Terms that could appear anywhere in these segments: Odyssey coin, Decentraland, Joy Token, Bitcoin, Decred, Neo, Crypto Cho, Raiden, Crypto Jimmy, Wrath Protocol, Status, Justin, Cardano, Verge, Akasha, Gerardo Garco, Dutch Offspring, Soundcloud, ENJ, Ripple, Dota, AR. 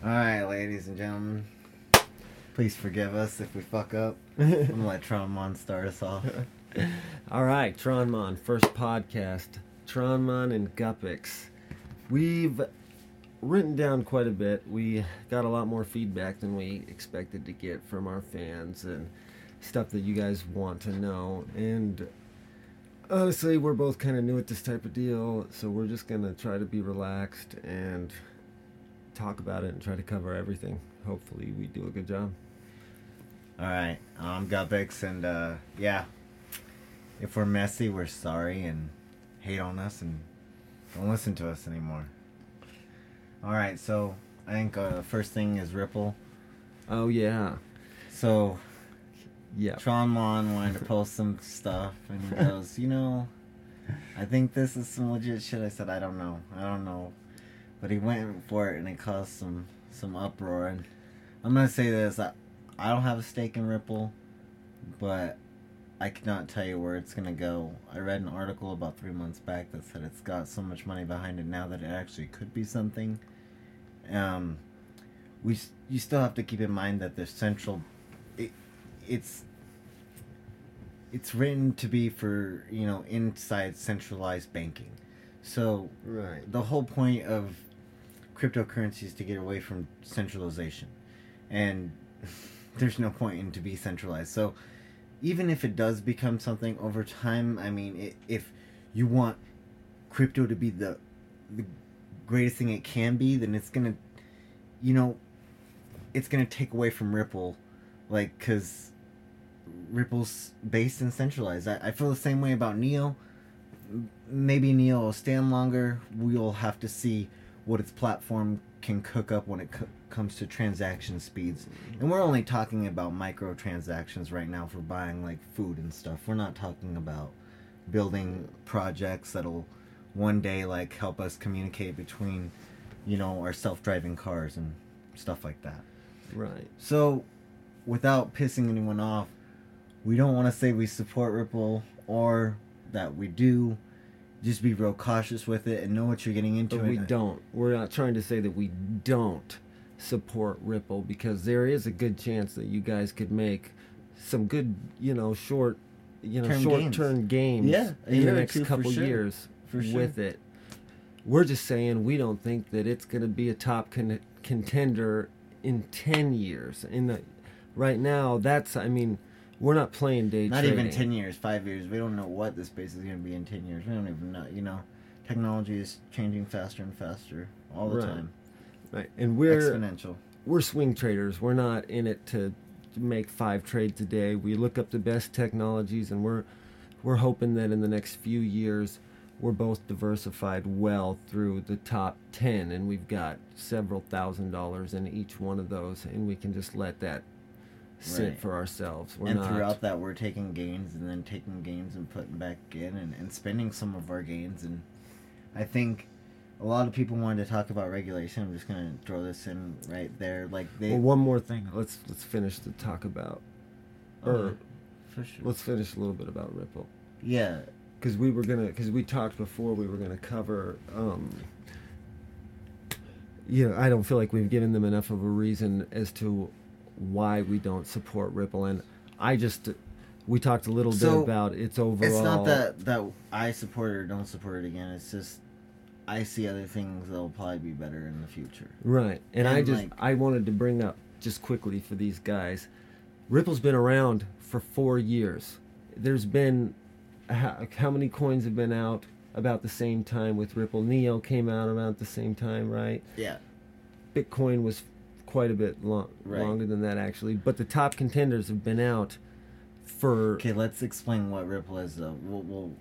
Alright, ladies and gentlemen. Please forgive us if we fuck up. I'm going to let Tronmon start us off. Alright, Tronmon, first podcast. Tronmon and Gubbix. We've written down quite a bit. We got a lot more feedback than we expected to get from our fans and stuff that you guys want to know. And honestly, we're both kind of new at this type of deal, so we're just going to try to be relaxed and talk about it and try to cover everything. Hopefully we do a good job. Alright, I'm Gubbix, and if we're messy, we're sorry, and hate on us and don't listen to us anymore. Alright, so I think the first thing is Ripple. Oh yeah. So yeah, Tronmon wanted to post some stuff, and he goes, I think this is some legit shit. I said, I don't know. But he went for it, and it caused some uproar. And I'm going to say this. I don't have a stake in Ripple, but I cannot tell you where it's going to go. I read an article about 3 months back that said it's got so much money behind it now that it actually could be something. You still have to keep in mind that there's central... It's written to be for, inside centralized banking. So, right. The whole point of cryptocurrency is to get away from centralization. And there's no point in to be centralized. So, even if it does become something over time, if you want crypto to be the greatest thing it can be, then it's going to, it's going to take away from Ripple. Like, because Ripple's based and centralized. I feel the same way about Neo. Maybe Neo will stand longer. We'll have to see what its platform can cook up when it comes to transaction speeds. And we're only talking about microtransactions right now for buying, like, food and stuff. We're not talking about building projects that'll one day, like, help us communicate between, our self-driving cars and stuff like that. Right. So... without pissing anyone off, we don't want to say we support Ripple or that we do. Just be real cautious with it and know what you're getting into. But we don't. We're not trying to say that we don't support Ripple, because there is a good chance that you guys could make some good, short-term games in the next couple years with it. We're just saying we don't think that it's going to be a top contender in 10 years. Right now, we're not playing day trading. Not even 10 years, 5 years. We don't know what this space is going to be in 10 years. We don't even know, Technology is changing faster and faster all the time. Right, and we're... exponential. We're swing traders. We're not in it to make 5 trades a day. We look up the best technologies, and we're hoping that in the next few years, we're both diversified well through the top 10, and we've got several $1,000 in each one of those, and we can just let that... sit right. For ourselves. Throughout that, we're taking gains and then taking gains and putting back in and spending some of our gains. And I think a lot of people wanted to talk about regulation. I'm just going to throw this in right there. One more thing. Let's finish the talk about... for sure. Let's finish a little bit about Ripple. Yeah. Because we talked before we were going to cover... I don't feel like we've given them enough of a reason as to... why we don't support Ripple, and we talked a little bit about its overall. It's not that I support it or don't support it again. It's just I see other things that'll probably be better in the future. Right, and I wanted to bring up just quickly for these guys. Ripple's been around for 4 years. There's been how many coins have been out about the same time with Ripple? Neo came out about the same time, right? Yeah. Bitcoin was quite a bit longer than that, actually. But the top contenders have been out for... Okay, let's explain what Ripple is, though. We'll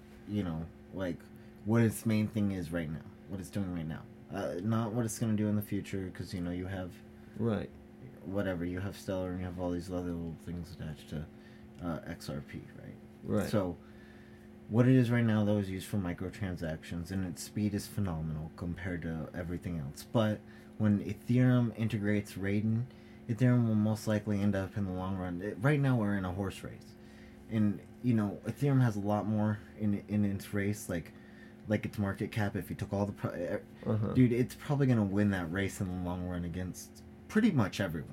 what its main thing is right now. What it's doing right now. Not what it's going to do in the future, because, you have... Right. Whatever. You have Stellar, and you have all these other little things attached to XRP, right? Right. So, what it is right now, though, is used for microtransactions, and its speed is phenomenal compared to everything else. But... when Ethereum integrates Raiden, Ethereum will most likely end up in the long run. Right now we're in a horse race. And, Ethereum has a lot more in its race, like its market cap. If you took all the... Dude, it's probably going to win that race in the long run against pretty much everyone.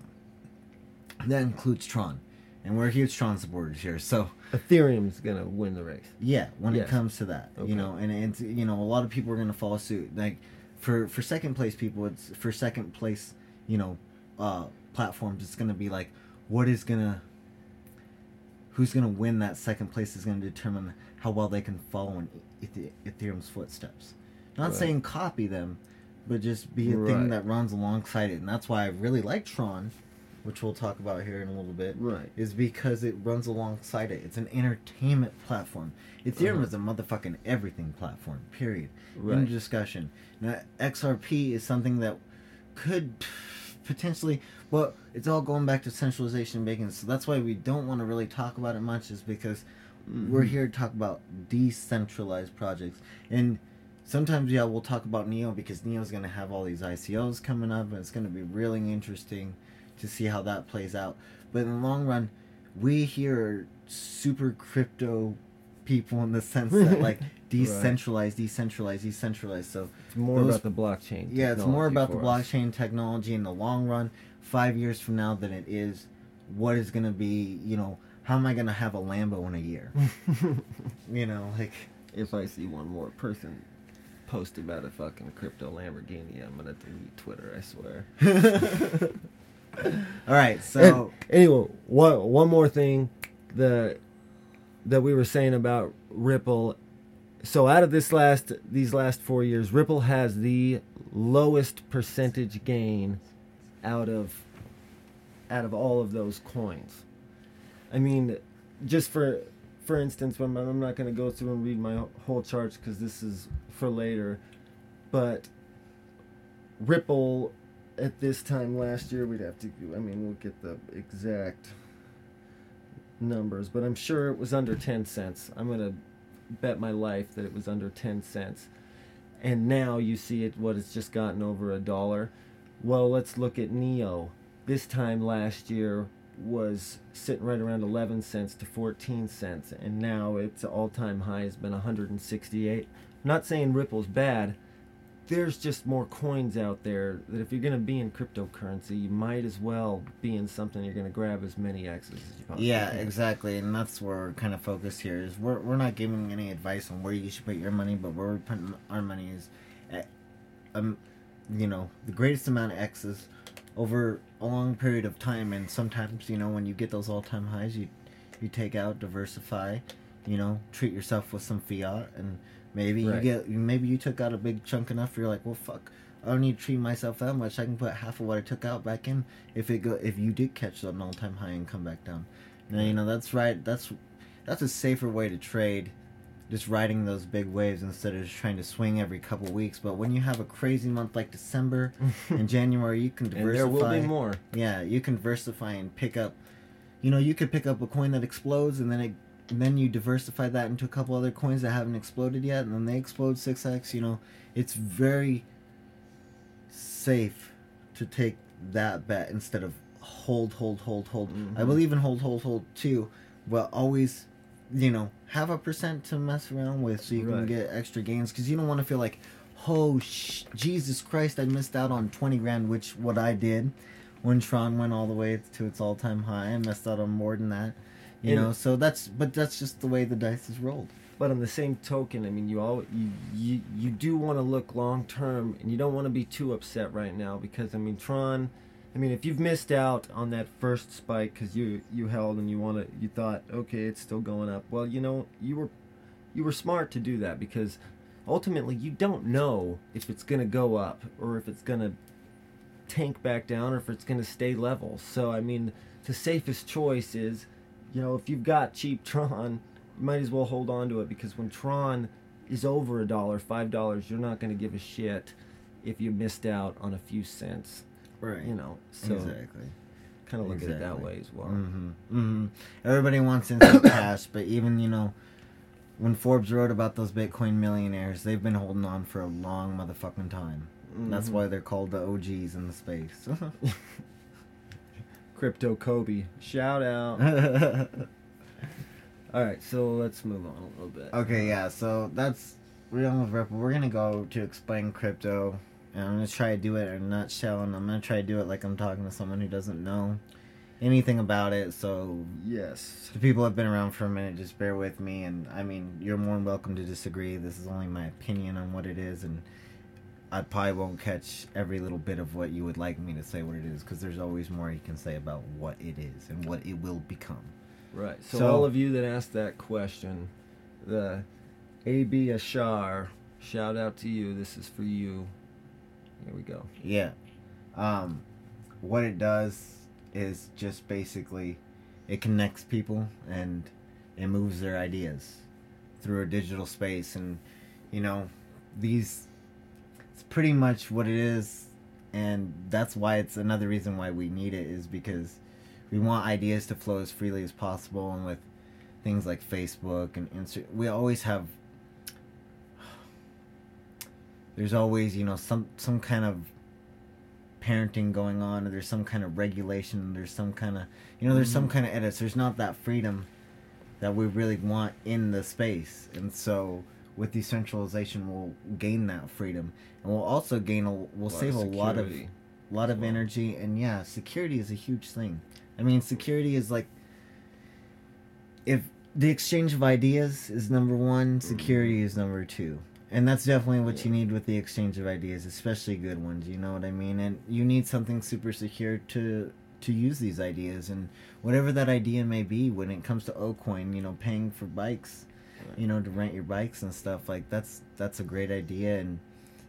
That includes Tron. And we're huge Tron supporters here, so... Ethereum's gonna win the race. Yeah, when it comes to that. Okay. You know, and it's, you know, a lot of people are gonna follow suit. Like, for second place people, it's... For second place, you know, platforms, it's gonna be like, what is gonna... Who's gonna win that second place is gonna determine how well they can follow in Ethereum's footsteps. Not saying copy them, but just be a thing that runs alongside it. And that's why I really like Tron, which we'll talk about here in a little bit, is because it runs alongside it. It's an entertainment platform. Ethereum is a motherfucking everything platform, period. End of discussion. Now, XRP is something that could potentially... Well, it's all going back to centralization and banking, so that's why we don't want to really talk about it much, is because we're here to talk about decentralized projects. And sometimes, yeah, we'll talk about Neo, because Neo's going to have all these ICOs coming up, and it's going to be really interesting to see how that plays out. But in the long run, we here are super crypto people in the sense that, like, decentralized. So it's more about the blockchain. Yeah, it's more about the blockchain technology in the long run, 5 years from now, than it is what is going to be, you know, how am I going to have a Lambo in a year? You know, like... If I see one more person post about a fucking crypto Lamborghini, I'm going to delete Twitter, I swear. All right, so... And, anyway, one more thing that we were saying about Ripple. So out of these last 4 years, Ripple has the lowest percentage gain out of all of those coins. I mean, just for instance, I'm not going to go through and read my whole charts because this is for later, but Ripple... At this time last year, we'd have to... I mean, we'll get the exact numbers, but I'm sure it was under 10 cents. I'm going to bet my life that it was under 10 cents. And now you see it, what it's just gotten over $1. Well, let's look at Neo. This time last year was sitting right around 11 cents to 14 cents, and now its all-time high has been 168. I'm not saying Ripple's bad. There's just more coins out there that if you're going to be in cryptocurrency, you might as well be in something you're going to grab as many X's as you possibly can. Yeah, exactly, and that's where we're kind of focused here. Is we're not giving any advice on where you should put your money, but where we're putting our money is, at, you know, the greatest amount of X's over a long period of time. And sometimes, you know, when you get those all-time highs, you take out, diversify, you know, treat yourself with some fiat and. Maybe you took out a big chunk enough. You're like, well, fuck. I don't need to treat myself that much. I can put half of what I took out back in. If you did catch an all time high and come back down, now you know that's right. That's a safer way to trade. Just riding those big waves instead of just trying to swing every couple weeks. But when you have a crazy month like December and January, you can diversify. And there will be more. Yeah, you can diversify and pick up. You know, you could pick up a coin that explodes and then it. And then you diversify that into a couple other coins that haven't exploded yet, and then they explode 6x, you know. It's very safe to take that bet instead of hold. Mm-hmm. I believe in hold too, but always, you know, have a percent to mess around with so you can get extra gains, because you don't want to feel like, oh, Jesus Christ, I missed out on 20 grand, which what I did when Tron went all the way to its all-time high. I missed out on more than that. You know, so that's just the way the dice is rolled. But on the same token, I mean, you do want to look long term, and you don't want to be too upset right now because, I mean, Tron, I mean, if you've missed out on that first spike because you held and you thought, okay, it's still going up. Well, you know, you were smart to do that because ultimately you don't know if it's going to go up or if it's going to tank back down or if it's going to stay level. So, I mean, the safest choice is. You know, if you've got cheap Tron, you might as well hold on to it because when Tron is over $1, $5, you're not going to give a shit if you missed out on a few cents. Right. You know, so kind of look at it that way as well. Mm-hmm. Mm-hmm. Everybody wants instant cash, but even, you know, when Forbes wrote about those Bitcoin millionaires, they've been holding on for a long motherfucking time. Mm-hmm. That's why they're called the OGs in the space. Crypto Kobe. Shout out. Alright, so let's move on a little bit. Okay, yeah, so that's... We're done with Ripple. We're going to go to explain crypto And I'm going to try to do it in a nutshell, and I'm going to try to do it like I'm talking to someone who doesn't know anything about it. So, yes, the people have been around for a minute. Just bear with me. And, I mean, you're more than welcome to disagree. This is only my opinion on what it is, and I probably won't catch every little bit of what you would like me to say what it is, because there's always more you can say about what it is and what it will become. Right. So all of you that asked that question, the A.B. Ashar, shout out to you. This is for you. Here we go. Yeah. What it does is just basically it connects people and it moves their ideas through a digital space. And, you know, these... It's pretty much what it is, and that's why it's another reason why we need it, is because we want ideas to flow as freely as possible. And with things like Facebook and Instagram, we always have... There's always, you know, some kind of parenting going on, or there's some kind of regulation, there's some kind of, you know, there's some kind of edits. There's not that freedom that we really want in the space. And so... with decentralization, we'll gain that freedom, and we'll also gain we'll save a lot of energy. And yeah, security is a huge thing. I mean, security is like, if the exchange of ideas is number one, security is number two, and that's definitely what you need with the exchange of ideas, especially good ones. You know what I mean? And you need something super secure to use these ideas, and whatever that idea may be. When it comes to Ocoin, you know, paying for bikes. You know, to rent your bikes and stuff, like that's a great idea, and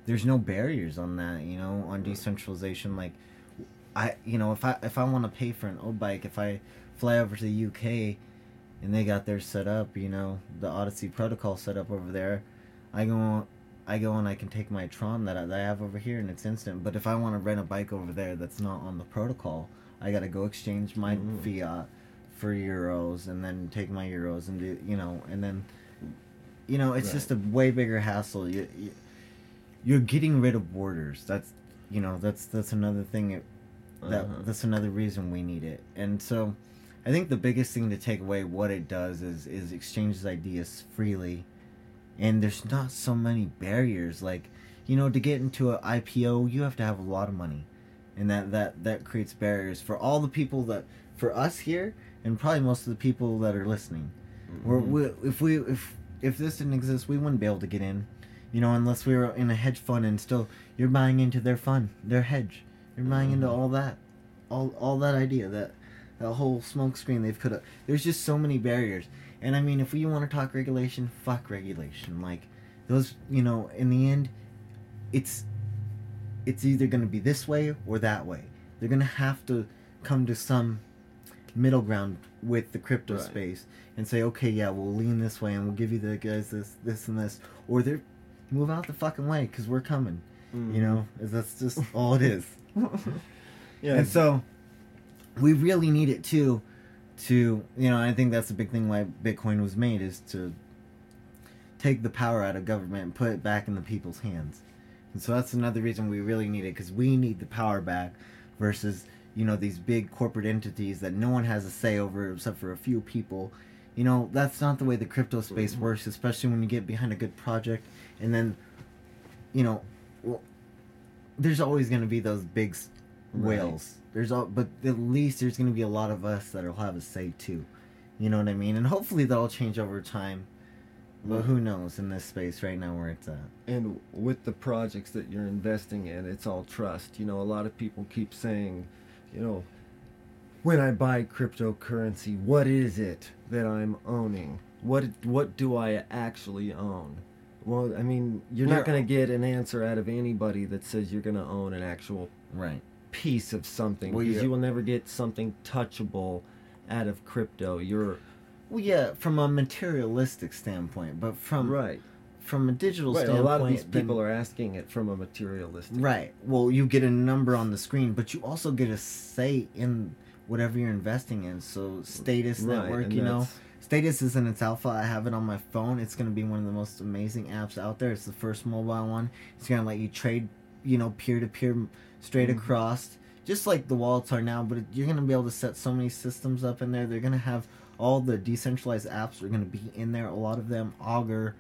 there's no barriers on that. You know, on decentralization, like I, you know, if I want to pay for an O-bike, if I fly over to the UK and they got theirs set up, you know, the Odyssey protocol set up over there, I go and I can take my Tron that I have over here, and it's instant. But if I want to rent a bike over there that's not on the protocol, I gotta go exchange my fiat for euros, and then take my euros and do, you know, and then. You know, it's just a way bigger hassle. You're getting rid of borders. That's, you know, that's another thing. That's another reason we need it. And so, I think the biggest thing to take away what it does is exchanges ideas freely, and there's not so many barriers. Like, you know, to get into an IPO, you have to have a lot of money, and that creates barriers for all the people for us here, and probably most of the people that are listening. If this didn't exist, we wouldn't be able to get in, you know, unless we were in a hedge fund, and still you're buying into their fund, their hedge. You're buying into all that idea, that whole smoke screen they've put up. There's just so many barriers. And I mean, if we want to talk regulation, fuck regulation. Like those, you know, in the end, it's either going to be this way or that way. They're going to have to come to some middle ground with the crypto space and say, okay, yeah, we'll lean this way and we'll give you the guys this and this, or they move out the fucking way because we're coming. You know, that's just all it is. Yeah. And so we really need it too, to, you know, I think that's the big thing why Bitcoin was made, is to take the power out of government and put it back in the people's hands. And so that's another reason we really need it, because we need the power back versus, you know, these big corporate entities that no one has a say over except for a few people. You know, that's not the way the crypto space works, especially when you get behind a good project. And then, you know, well, there's always going to be those big whales. But at least there's going to be a lot of us that will have a say too. You know what I mean? And hopefully that'll change over time. But who knows in this space right now where it's at. And with the projects that you're investing in, it's all trust. You know, a lot of people keep saying, you know, when I buy cryptocurrency, what is it that I'm owning? What do I actually own? Well, I mean, you're not going to get an answer out of anybody that says you're going to own an actual piece of something. Well, because you will never get something touchable out of crypto. From a materialistic standpoint, but from a digital standpoint... A lot of these people are asking it from a materialistic... Right. Well, you get a number on the screen, but you also get a say in whatever you're investing in. So Status Network, you know. Status is in its alpha. I have it on my phone. It's going to be one of the most amazing apps out there. It's the first mobile one. It's going to let you trade, you know, peer-to-peer, straight across. Just like the wallets are now, but you're going to be able to set so many systems up in there. They're going to have all the decentralized apps are going to be in there. A lot of them, Augur...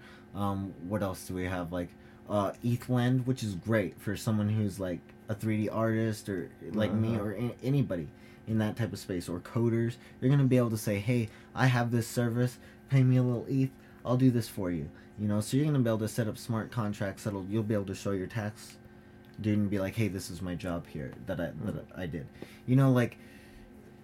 what else do we have? Like ETHLend, which is great for someone who's like a 3D artist or like me or anybody in that type of space, or coders. You're going to be able to say, hey, I have this service, pay me a little ETH, I'll do this for you. You know, so you're going to be able to set up smart contracts that'll, you'll be able to show your tax dude and be like, hey, this is my job here that I did. You know, like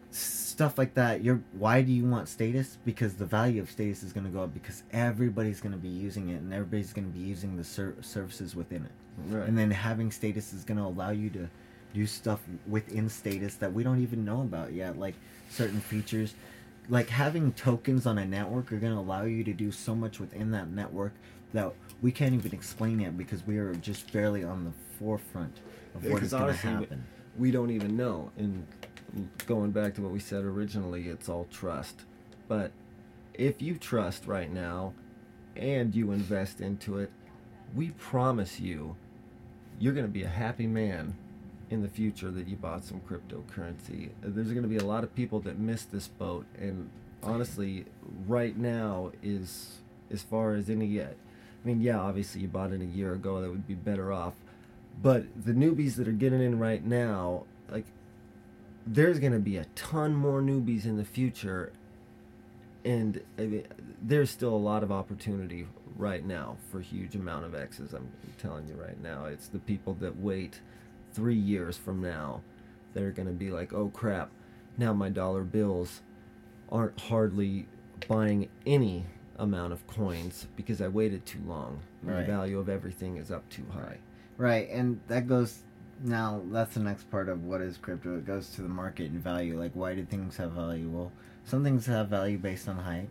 stuff like that. You're, why do you want Status? Because the value of Status is going to go up because everybody's going to be using it and everybody's going to be using the services within it. Right. And then having Status is going to allow you to do stuff within Status that we don't even know about yet, like certain features. Like having tokens on a network are going to allow you to do so much within that network that we can't even explain yet because we are just barely on the forefront of what is going to happen. We don't even know. And going back to what we said originally, it's all trust. But if you trust right now and you invest into it, we promise you, you're going to be a happy man in the future that you bought some cryptocurrency. There's going to be a lot of people that miss this boat, and honestly, right now is as far as any yet. I mean, yeah, obviously you bought it a year ago, that would be better off, but the newbies that are getting in right now, like, there's going to be a ton more newbies in the future, and I mean, there's still a lot of opportunity right now for a huge amount of X's. I'm telling you right now, it's the people that wait 3 years from now they're going to be like, oh crap, now my dollar bills aren't hardly buying any amount of coins because I waited too long. Right. The value of everything is up too high. Right, and that goes, now that's the next part of what is crypto. It goes to the market and value. Like, why do things have value? Well, some things have value based on hype.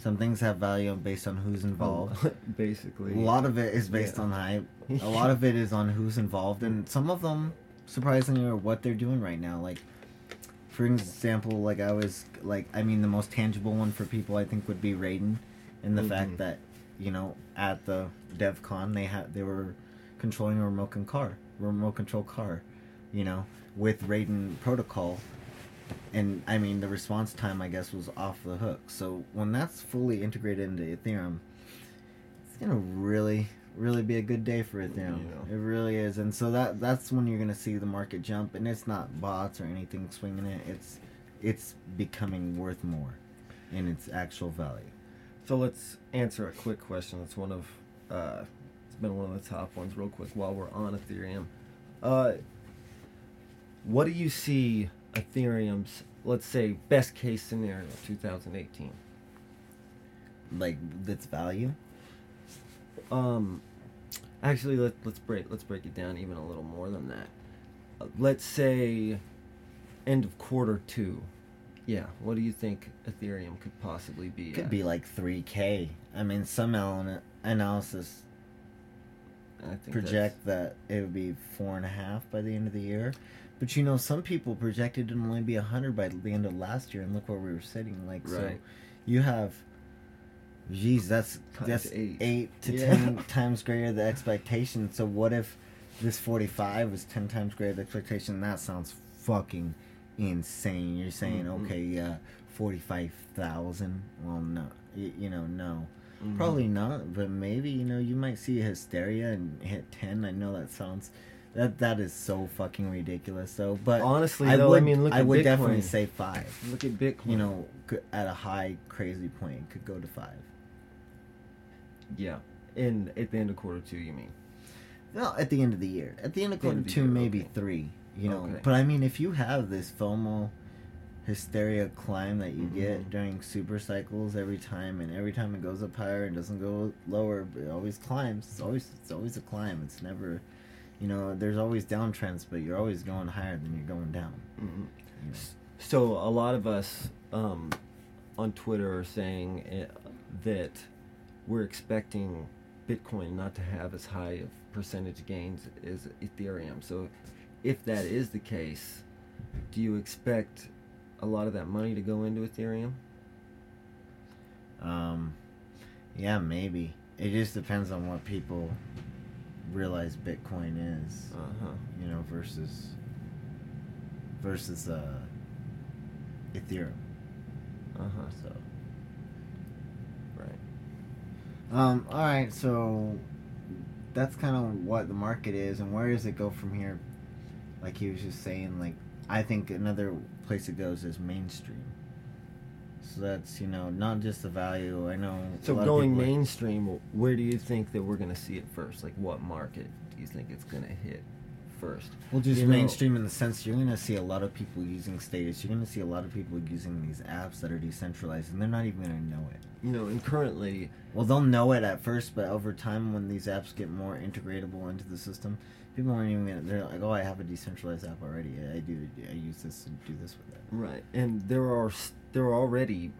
Some things have value based on who's involved. Basically. A lot of it is based on hype. A lot of it is on who's involved. And some of them, surprisingly, are what they're doing right now. Like, for example, like I was, like, I mean, the most tangible one for people, I think, would be Raiden. And the fact that, you know, at the DevCon, they were controlling a remote control car, you know, with Raiden protocol. And, I mean, the response time, I guess, was off the hook. So when that's fully integrated into Ethereum, it's going to really, really be a good day for Ethereum. Yeah. It really is. And so that's when you're going to see the market jump. And it's not bots or anything swinging it. It's becoming worth more in its actual value. So let's answer a quick question. It's one of, it's been one of the top ones real quick while we're on Ethereum. What do you see Ethereum's, let's say, best case scenario 2018, like its value? Actually, let's break it down even a little more than that. Let's say end of quarter two. Yeah, what do you think Ethereum could possibly be? Could be like 3K. I mean, some analysis I think project that it would be 4.5 by the end of the year. But, you know, some people projected it would only be 100 by the end of last year, and look where we were sitting. Like, right. So you have, geez, that's 8 to 10 times greater the expectation. So what if this 45 is 10 times greater the expectation? That sounds fucking insane. You're saying, okay, yeah, 45,000. Well, no, you know, no. Mm-hmm. Probably not, but maybe, you know, you might see a hysteria and hit 10. I know that sounds... That is so fucking ridiculous, though. But honestly, look at Bitcoin. I would definitely say 5. Look at Bitcoin. You know, at a high, crazy point, it could go to 5. Yeah. And at the end of quarter two, you mean? No, at the end of the year. At the end of quarter two, maybe 3. You know, okay. But I mean, if you have this FOMO hysteria climb that you get during super cycles every time, and every time it goes up higher and doesn't go lower, but it always climbs. It's always a climb. It's never... You know, there's always downtrends, but you're always going higher than you're going down. Mm-hmm. You know? So a lot of us on Twitter are saying that we're expecting Bitcoin not to have as high of percentage gains as Ethereum. So if that is the case, do you expect a lot of that money to go into Ethereum? Yeah, maybe. It just depends on what people... realize Bitcoin is, you know, versus Ethereum. So, right. All right. So that's kind of what the market is, and where does it go from here? Like he was just saying, like, I think another place it goes is mainstream. So that's, you know, not just the value. I know. So going mainstream, where do you think that we're going to see it first? Like, what market do you think it's going to hit first? Well, just mainstream in the sense you're going to see a lot of people using Status. You're going to see a lot of people using these apps that are decentralized, and they're not even going to know it. You know, and currently... Well, they'll know it at first, but over time, when these apps get more integratable into the system, people aren't even going to... They're like, oh, I have a decentralized app already. I use this to do this with it. Right, and there are already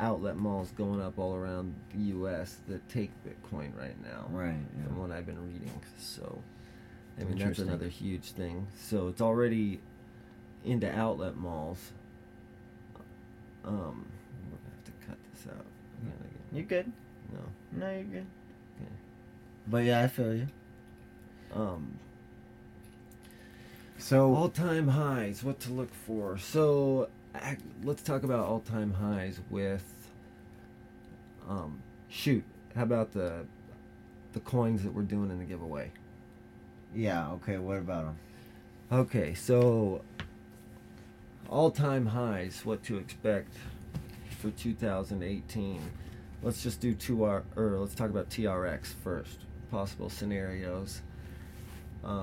outlet malls going up all around the U.S. that take Bitcoin right now. Right, yeah. From what I've been reading, so... I mean, that's another huge thing. So it's already into outlet malls. We're going to have to cut this out. You're good. No, you're good. Okay. But yeah, I feel you. So all-time highs, what to look for. So let's talk about all-time highs with... shoot, how about the coins that we're doing in the giveaway? Yeah, okay, what about them? Okay, so all-time highs, what to expect for 2018. Let's just do let's talk about TRX first. Possible scenarios. You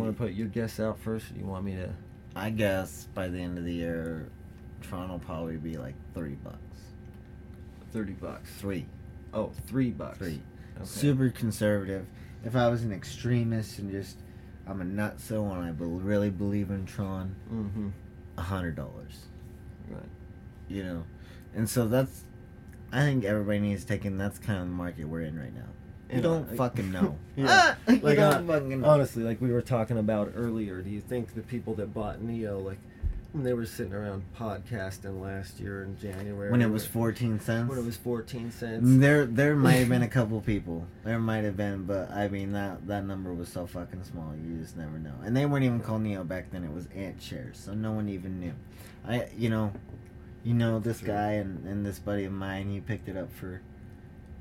want to put your guess out first, or do you want me to? I guess by the end of the year, Tron will probably be like $30. $30. $3. Okay. Super conservative. If I was an extremist and just, I'm a nutso and I really believe in Tron, $100. Right. You know, and so that's, I think everybody needs to take in, that's kind of the market we're in right now. You don't fucking know. Like, honestly, like we were talking about earlier, do you think the people that bought Neo, like, when they were sitting around podcasting last year in January. When it was 14 cents. There might have been a couple people. There might have been, but I mean that number was so fucking small. You just never know. And they weren't even called Neo back then. It was Ant Shares, so no one even knew. You know this guy and this buddy of mine. He picked it up for,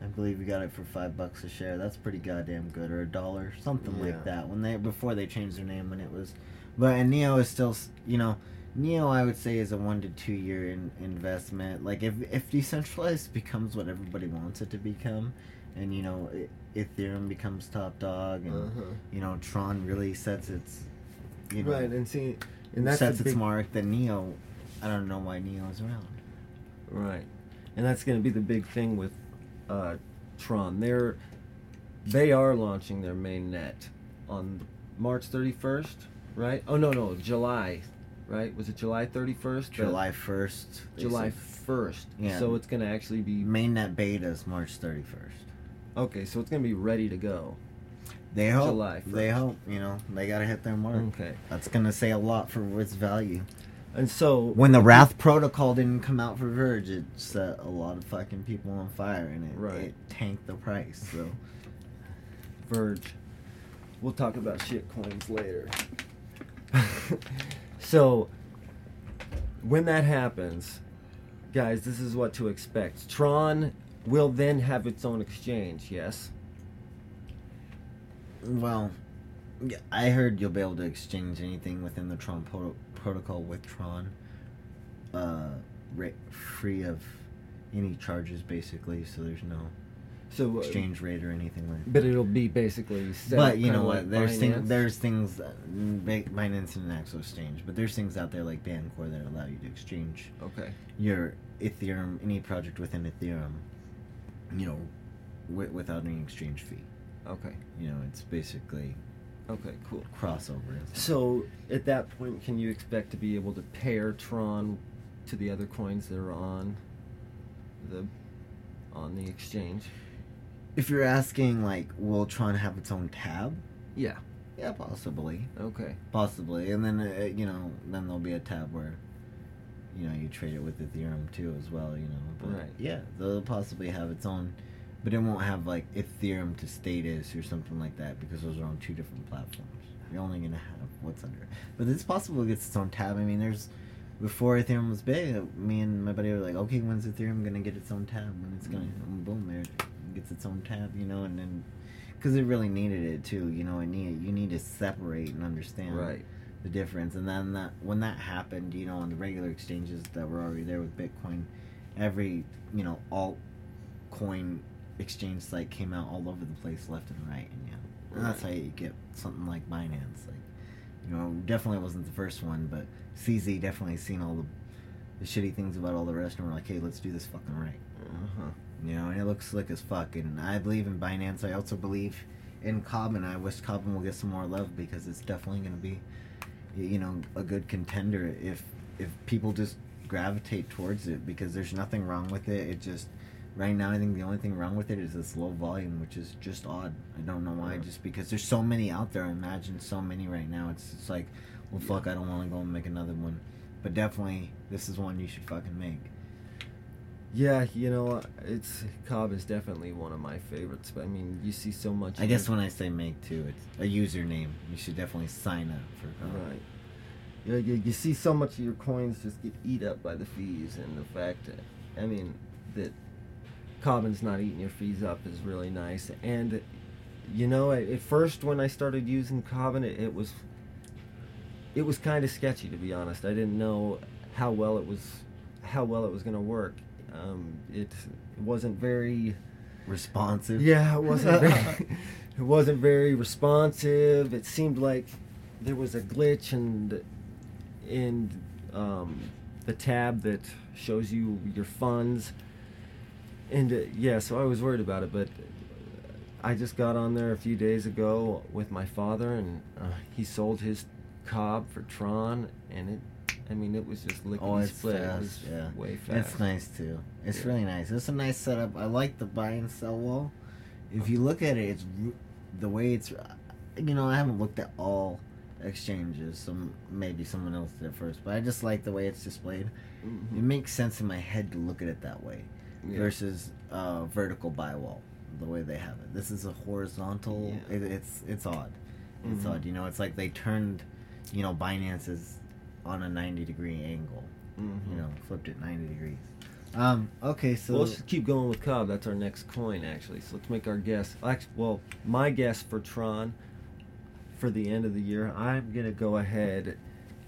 I believe he got it for $5 a share. That's pretty goddamn good, or $1, something like that. Before they changed their name, when it was, and Neo is still, you know. Neo, I would say, is a 1 to 2 year investment. Like, if decentralized becomes what everybody wants it to become, and, you know, Ethereum becomes top dog, and, you know, Tron really sets its, you know... Right, and see... And that's sets its mark, then Neo... I don't know why Neo is around. Right. And that's going to be the big thing with Tron. They are launching their main net on March 31st, right? Oh, no, July... Right? Was it July 31st? July 1st. July 1st. Yeah. So it's going to actually be... Mainnet beta is March 31st. Okay, so it's going to be ready to go. They hope. July 1st. They hope, you know. They got to hit their mark. Okay. That's going to say a lot for its value. And so... When the Wrath Protocol didn't come out for Verge, it set a lot of fucking people on fire, and it tanked the price, so... Verge. We'll talk about shit coins later. So, when that happens, guys, this is what to expect. Tron will then have its own exchange, yes? Well, I heard you'll be able to exchange anything within the Tron protocol with Tron, free of any charges, basically, so there's no... So, exchange rate or anything like that. But it'll be basically set. But you know what? Like there's things Binance and an actual exchange. But there's things out there like Bancore that allow you to exchange your Ethereum, any project within Ethereum, you know, without any exchange fee. Okay. You know, it's basically cool. Crossover. So at that point, can you expect to be able to pair Tron to the other coins that are on the exchange? If you're asking, like, will Tron have its own tab? Yeah. Yeah, possibly. Okay. Possibly. And then, you know, then there'll be a tab where, you know, you trade it with Ethereum, too, as well, you know. But, right. Yeah, they'll possibly have its own, but it won't have, like, Ethereum to Status or something like that, because those are on two different platforms. You're only going to have what's under it. But it's possible it gets its own tab. I mean, there's... Before Ethereum was big, me and my buddy were like, okay, when's Ethereum going to get its own tab? When it's going to, boom, there it gets its own tab, you know, and then because it really needed it too. You know, you need to separate and understand the difference. And then when that happened, you know, on the regular exchanges that were already there with Bitcoin, every, you know, altcoin exchange site came out all over the place, left and right. And and that's how you get something like Binance. Like, you know, definitely wasn't the first one, but CZ definitely seen all the shitty things about all the rest, and we're like, hey, let's do this fucking right. You know, and it looks slick as fuck. And I believe in Binance. I also believe in Cobb, and I wish Cobb will get some more love, because it's definitely going to be, you know, a good contender if people just gravitate towards it, because there's nothing wrong with it. It just, right now, I think the only thing wrong with it is this low volume, which is just odd. I don't know why, just because there's so many out there. I imagine so many right now. It's like, well, fuck, I don't want to go and make another one. But definitely, this is one you should fucking make. Yeah, you know, Cobb is definitely one of my favorites. But I mean, you see so much. I guess when I say make too, it's a username. You should definitely sign up for Cobb. Right. You see so much of your coins just get eat up by the fees, and the fact that, I mean, that Cobbin's not eating your fees up is really nice. And, you know, at first when I started using Cobbin, it was kind of sketchy, to be honest. I didn't know how well it was going to work. It wasn't very responsive. Yeah, it wasn't very responsive. It seemed like there was a glitch in the tab that shows you your funds. And so I was worried about it, but I just got on there a few days ago with my father, and he sold his Cobb for Tron, and it was just lickety-split. It was way fast. It's nice, too. It's really nice. It's a nice setup. I like the buy and sell wall. If you look at it, it's the way it's... You know, I haven't looked at all exchanges, maybe someone else did first, but I just like the way it's displayed. Mm-hmm. It makes sense in my head to look at it that way. Yeah. Versus vertical buy wall, the way they have it. This is a horizontal. Yeah. It's odd. Mm-hmm. It's odd. You know, it's like they turned, you know, Binance's on a 90-degree angle. Mm-hmm. You know, flipped it 90 degrees. Okay, so let's just keep going with Cobb. That's our next coin, actually. So let's make our guess. Well, my guess for Tron for the end of the year, I'm gonna go ahead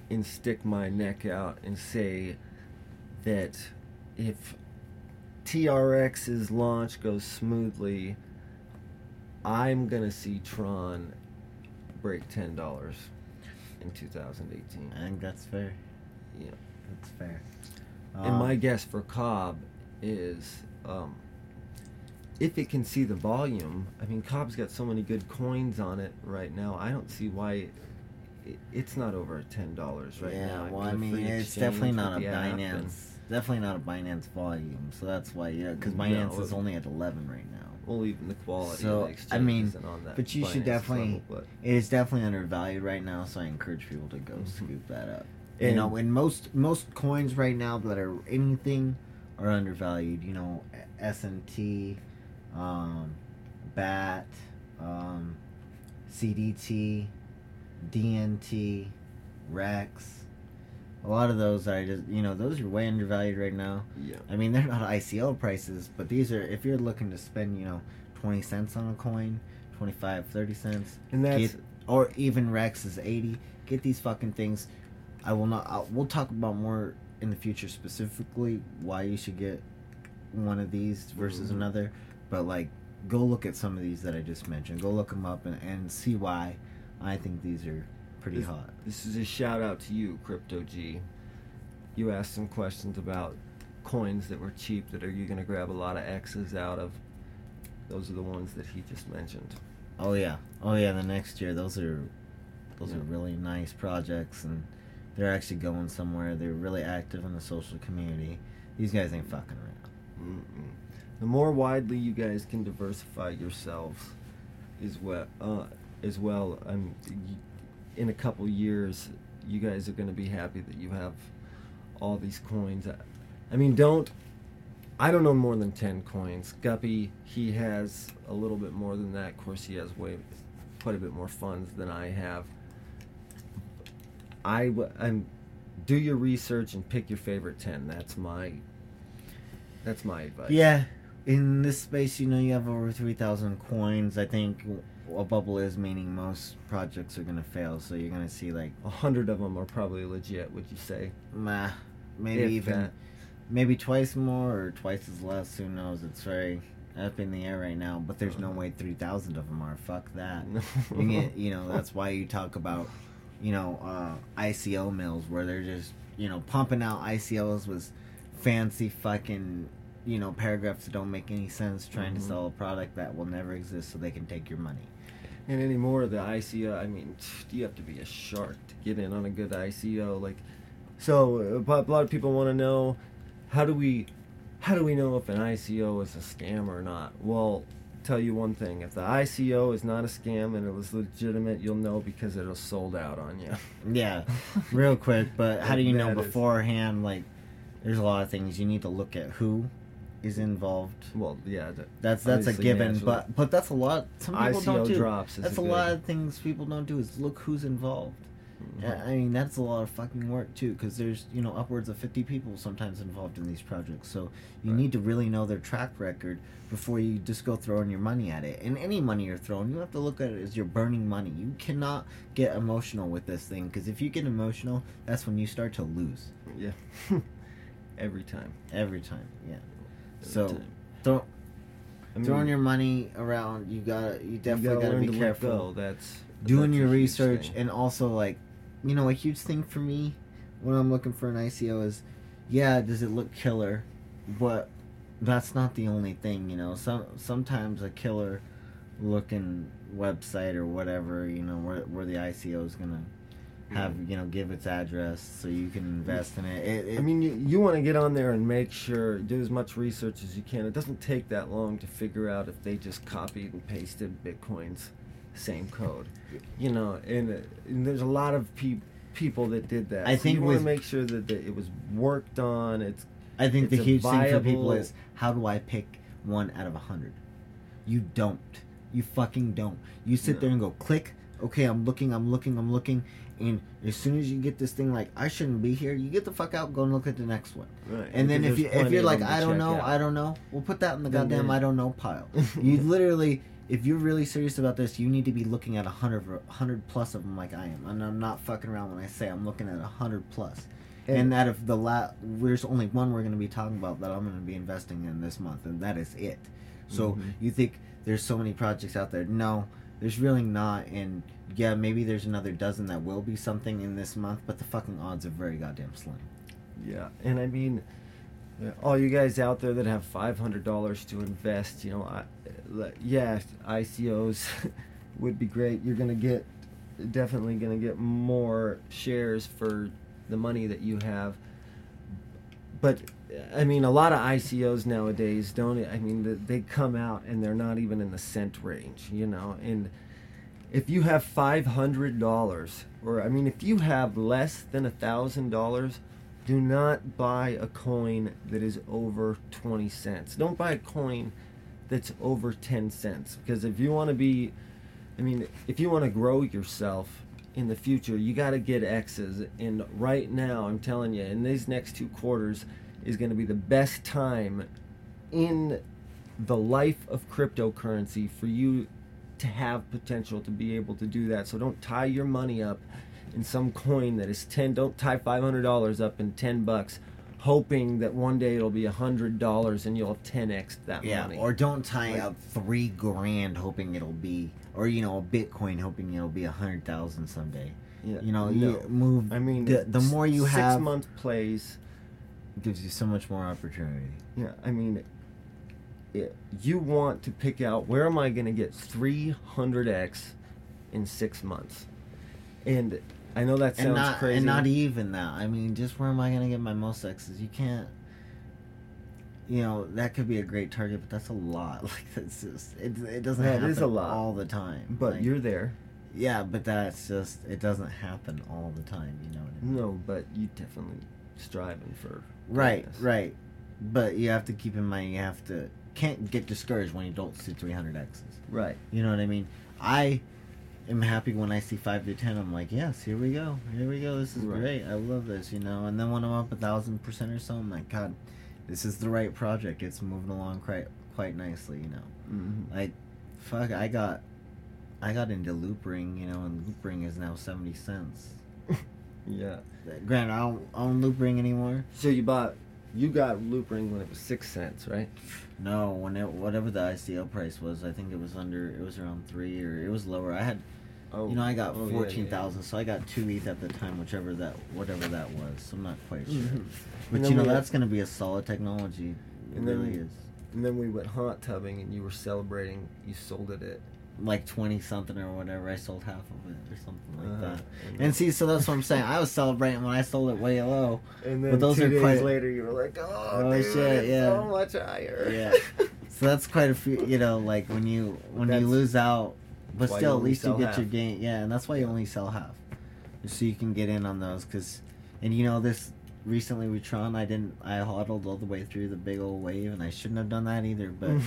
and stick my neck out and say that if TRX's launch goes smoothly, I'm gonna see Tron break $10 in 2018. I think that's fair. Yeah, that's fair. And my guess for Cobb is, if it can see the volume. I mean, Cobb's got so many good coins on it right now. I don't see why it's not over $10 right now. Yeah, well, I mean, it's definitely not a Binance. Definitely not a Binance volume, so that's why, because Binance is only at 11 right now. Well, even the quality of the exchange isn't on that. But you should definitely, it is definitely undervalued right now, so I encourage people to go scoop that up. And, you know, and most coins right now that are anything are undervalued. You know, SMT, BAT, CDT, DNT, REX. A lot of those are just, you know, those are way undervalued right now. Yeah. I mean, they're not ICO prices, but these are, if you're looking to spend, you know, 20 cents on a coin, 25, 30 cents. And or even Rex is 80. Get these fucking things. We'll talk about more in the future specifically why you should get one of these versus another. But, like, go look at some of these that I just mentioned. Go look them up and see why I think these are pretty hot. This is a shout out to you, Crypto G. You asked some questions about coins that were cheap that are you going to grab a lot of X's out of. Those are the ones that he just mentioned. Oh yeah. The next year, those are really nice projects, and they're actually going somewhere. They're really active in the social community. These guys ain't fucking around. Mm-mm. The more widely you guys can diversify yourselves, as well. In a couple years, you guys are going to be happy that you have all these coins. I mean, I don't know more than 10 coins. Guppy, he has a little bit more than that. Of course, he has quite a bit more funds than I have. I'm do your research and pick your favorite 10. That's my advice. Yeah, in this space, you know, you have over 3,000 coins. I think a bubble is meaning most projects are going to fail, so you're going to see like 100 of them are probably legit, would you say? Maybe if even that. Maybe twice more or twice as less, who knows? It's very up in the air right now, but there's no way 3,000 of them are. Fuck that. You get, you know, that's why you talk about, you know, ICO mills where they're just, you know, pumping out ICOs with fancy fucking, you know, paragraphs that don't make any sense, trying to sell a product that will never exist so they can take your money. And anymore, the ICO, I mean, you have to be a shark to get in on a good ICO. Like, so a lot of people want to know, how do we know if an ICO is a scam or not? Well, tell you one thing, if the ICO is not a scam and it was legitimate, you'll know because it'll sold out on you. Yeah, real quick, but how do you know beforehand? Like, there's a lot of things you need to look at who is involved. Well, yeah, that's a given, naturally. But that's a lot. Some people ICO don't do. Drops is that's a lot of things people don't do is look who's involved. Mm-hmm. I mean, that's a lot of fucking work too, because there's, you know, upwards of 50 people sometimes involved in these projects. So you need to really know their track record before you just go throwing your money at it. And any money you're throwing, you have to look at it as you're burning money. You cannot get emotional with this thing, because if you get emotional, that's when you start to lose. Yeah. Every time, yeah. Throwing your money around, you definitely gotta be careful. Doing your research, and also, like, you know, a huge thing for me when I'm looking for an ICO is, yeah, does it look killer? But that's not the only thing, you know. Sometimes a killer looking website or whatever, you know, where the ICO is gonna have, you know, give its address so you can invest in it. I mean, you want to get on there and make sure, do as much research as you can. It doesn't take that long to figure out if they just copied and pasted Bitcoin's same code, you know, and there's a lot of people that did that. I think you want to make sure that it was worked on. I think the huge thing for people is, how do I pick 1 out of 100? You don't. You fucking don't. You sit there and go, click, okay, I'm looking, and as soon as you get this thing like, I shouldn't be here, you get the fuck out, go and look at the next one. Right. And then if you're like, I don't know, we'll put that in the goddamn I don't know pile. You literally, if you're really serious about this, you need to be looking at 100 plus of them like I am. And I'm not fucking around when I say I'm looking at 100 plus. And that if there's only one we're going to be talking about that I'm going to be investing in this month, and that is it. So you think there's so many projects out there. No. There's really not, and yeah, maybe there's another dozen that will be something in this month, but the fucking odds are very goddamn slim. Yeah, and I mean, all you guys out there that have $500 to invest, you know, ICOs would be great. You're definitely gonna get more shares for the money that you have. But, I mean, a lot of ICOs nowadays they come out and they're not even in the cent range, you know. And if you have $500, or, I mean, if you have less than $1,000, do not buy a coin that is over 20 cents. Don't buy a coin that's over 10 cents. Because if you want to grow yourself in the future, you got to get X's. And right now, I'm telling you, in these next 2 quarters is going to be the best time in the life of cryptocurrency for you to have potential to be able to do that. So don't tie your money up in some coin that is 10. Don't tie $500 up in $10, hoping that one day it'll be $100 and you'll have 10x that money. Yeah, or don't tie up $3,000 hoping it'll be, or, you know, a Bitcoin hoping it'll be 100,000 someday. Yeah, you know, you move. I mean, the more you have, 6 month plays gives you so much more opportunity. Yeah, I mean, you want to pick out, where am I going to get 300x in 6 months? And I know that sounds crazy. And not even that. I mean, just where am I going to get my most X's? You can't, you know, that could be a great target, but that's a lot. Like, that's just, it doesn't happen is a lot, all the time. But like, you're there. Yeah, but that's just, it doesn't happen all the time, you know what I mean? No, but you definitely striving for greatness. Right. But you have to keep in mind, can't get discouraged when you don't see 300 X's. Right. You know what I mean? I am happy when I see 5 to 10. I'm like, yes, here we go. This is great. I love this, you know. And then when I'm up 1,000% or so, I'm like, God, this is the right project. It's moving along quite nicely, you know. Mm-hmm. I got into Loopring, you know, and Loopring is now 70 cents. Yeah. Granted, I don't own Loopring anymore. So you got Loopring when it was 6 cents, right? No, when it whatever the ICO price was, I think it was around 3 or it was lower. I had, I got 14,000, so I got 2 ETH at the time, whatever that was. So I'm not quite sure, but that's going to be a solid technology. It really is. And then we went hot tubbing, and you were celebrating. You sold it at like 20-something or whatever. I sold half of it or something like that. And see, so that's what I'm saying. I was celebrating when I sold it way low. And then two days later, you were like, "Oh, dude, shit, it's so much higher." Yeah. So that's quite a few, you know, like when you lose out, but still at least you get half your gain. Yeah, and that's why you only sell half, so you can get in on those. This recently with Tron, I hodled all the way through the big old wave, and I shouldn't have done that either, but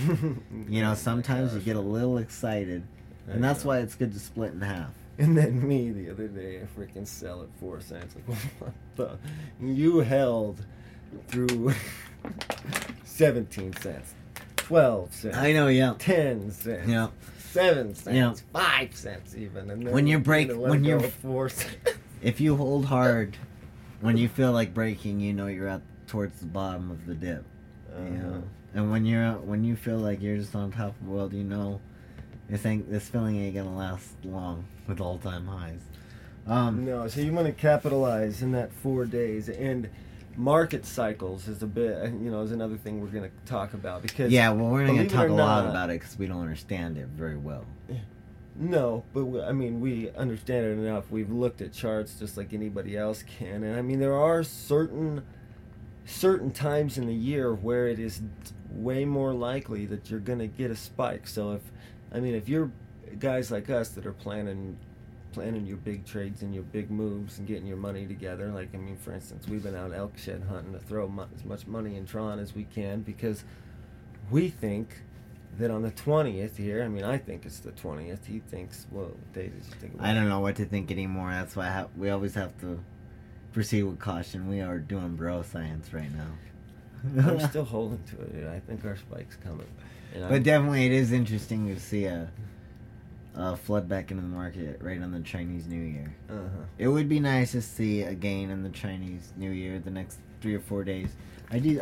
sometimes you get a little excited, and that's why it's good to split in half. And then me the other day, I freaking sell at 4 cents. Like, what the? You held through 17 cents, 12 cents. I know, yeah. 10 cents. Yeah. 7 cents. Yeah. 5 cents even. And then when you're 4 cents. If you hold hard. When you feel like breaking, you know you're at towards the bottom of the dip. Uh-huh. You know? And when you feel like you're just on top of the world, you know this feeling ain't gonna last long with all-time highs. No, so you want to capitalize in that 4 days, and market cycles is a bit, is another thing we're gonna talk about because we're not gonna talk a lot about it because we don't understand it very well. Yeah. No, but we understand it enough. We've looked at charts just like anybody else can, and there are certain times in the year where it is way more likely that you're going to get a spike. So if you're guys like us that are planning your big trades and your big moves and getting your money together, like for instance, we've been out elk shed hunting to throw as much money in Tron as we can because we think that on the 20th here, I think it's the 20th. He thinks, well, what day did you think about? I don't know what to think anymore. That's why we always have to proceed with caution. We are doing bro science right now. I'm still holding to it, dude. I think our spike's coming. But definitely, it is interesting to see a flood back into the market right on the Chinese New Year. Uh-huh. It would be nice to see a gain in the Chinese New Year the next 3 or 4 days. You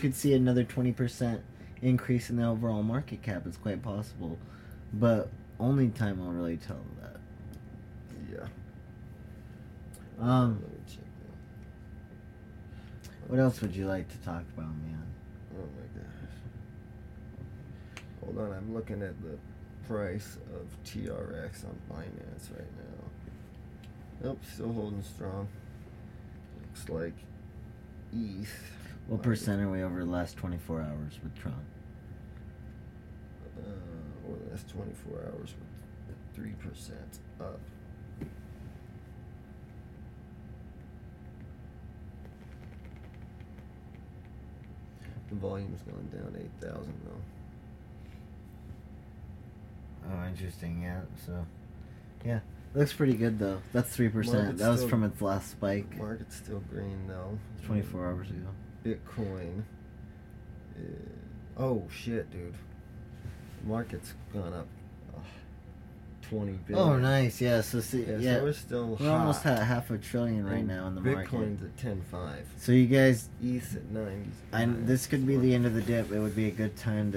could see another 20%. Increase in the overall market cap is quite possible, but only time will really tell that. Yeah. Let me check that. What else would you like to talk about, man? Oh my gosh. Hold on, I'm looking at the price of TRX on Binance right now. Nope, still holding strong. Looks like ETH. What percent are we over the last 24 hours with Tron? Over the last 24 hours with 3% up. The volume's gone down 8,000 though. Oh, interesting, yeah. So, yeah. Looks pretty good though. That's 3%. That was from its last spike. Market's still green though. 24 hours ago. Bitcoin. Oh shit, dude! The market's gone up 20 billion. Oh, nice. Yeah. So see, so we're still hot. Almost at $500 billion right now in the market. Bitcoin's at 10.5. So you guys, ETH at 90. And this could be the end of the dip. It would be a good time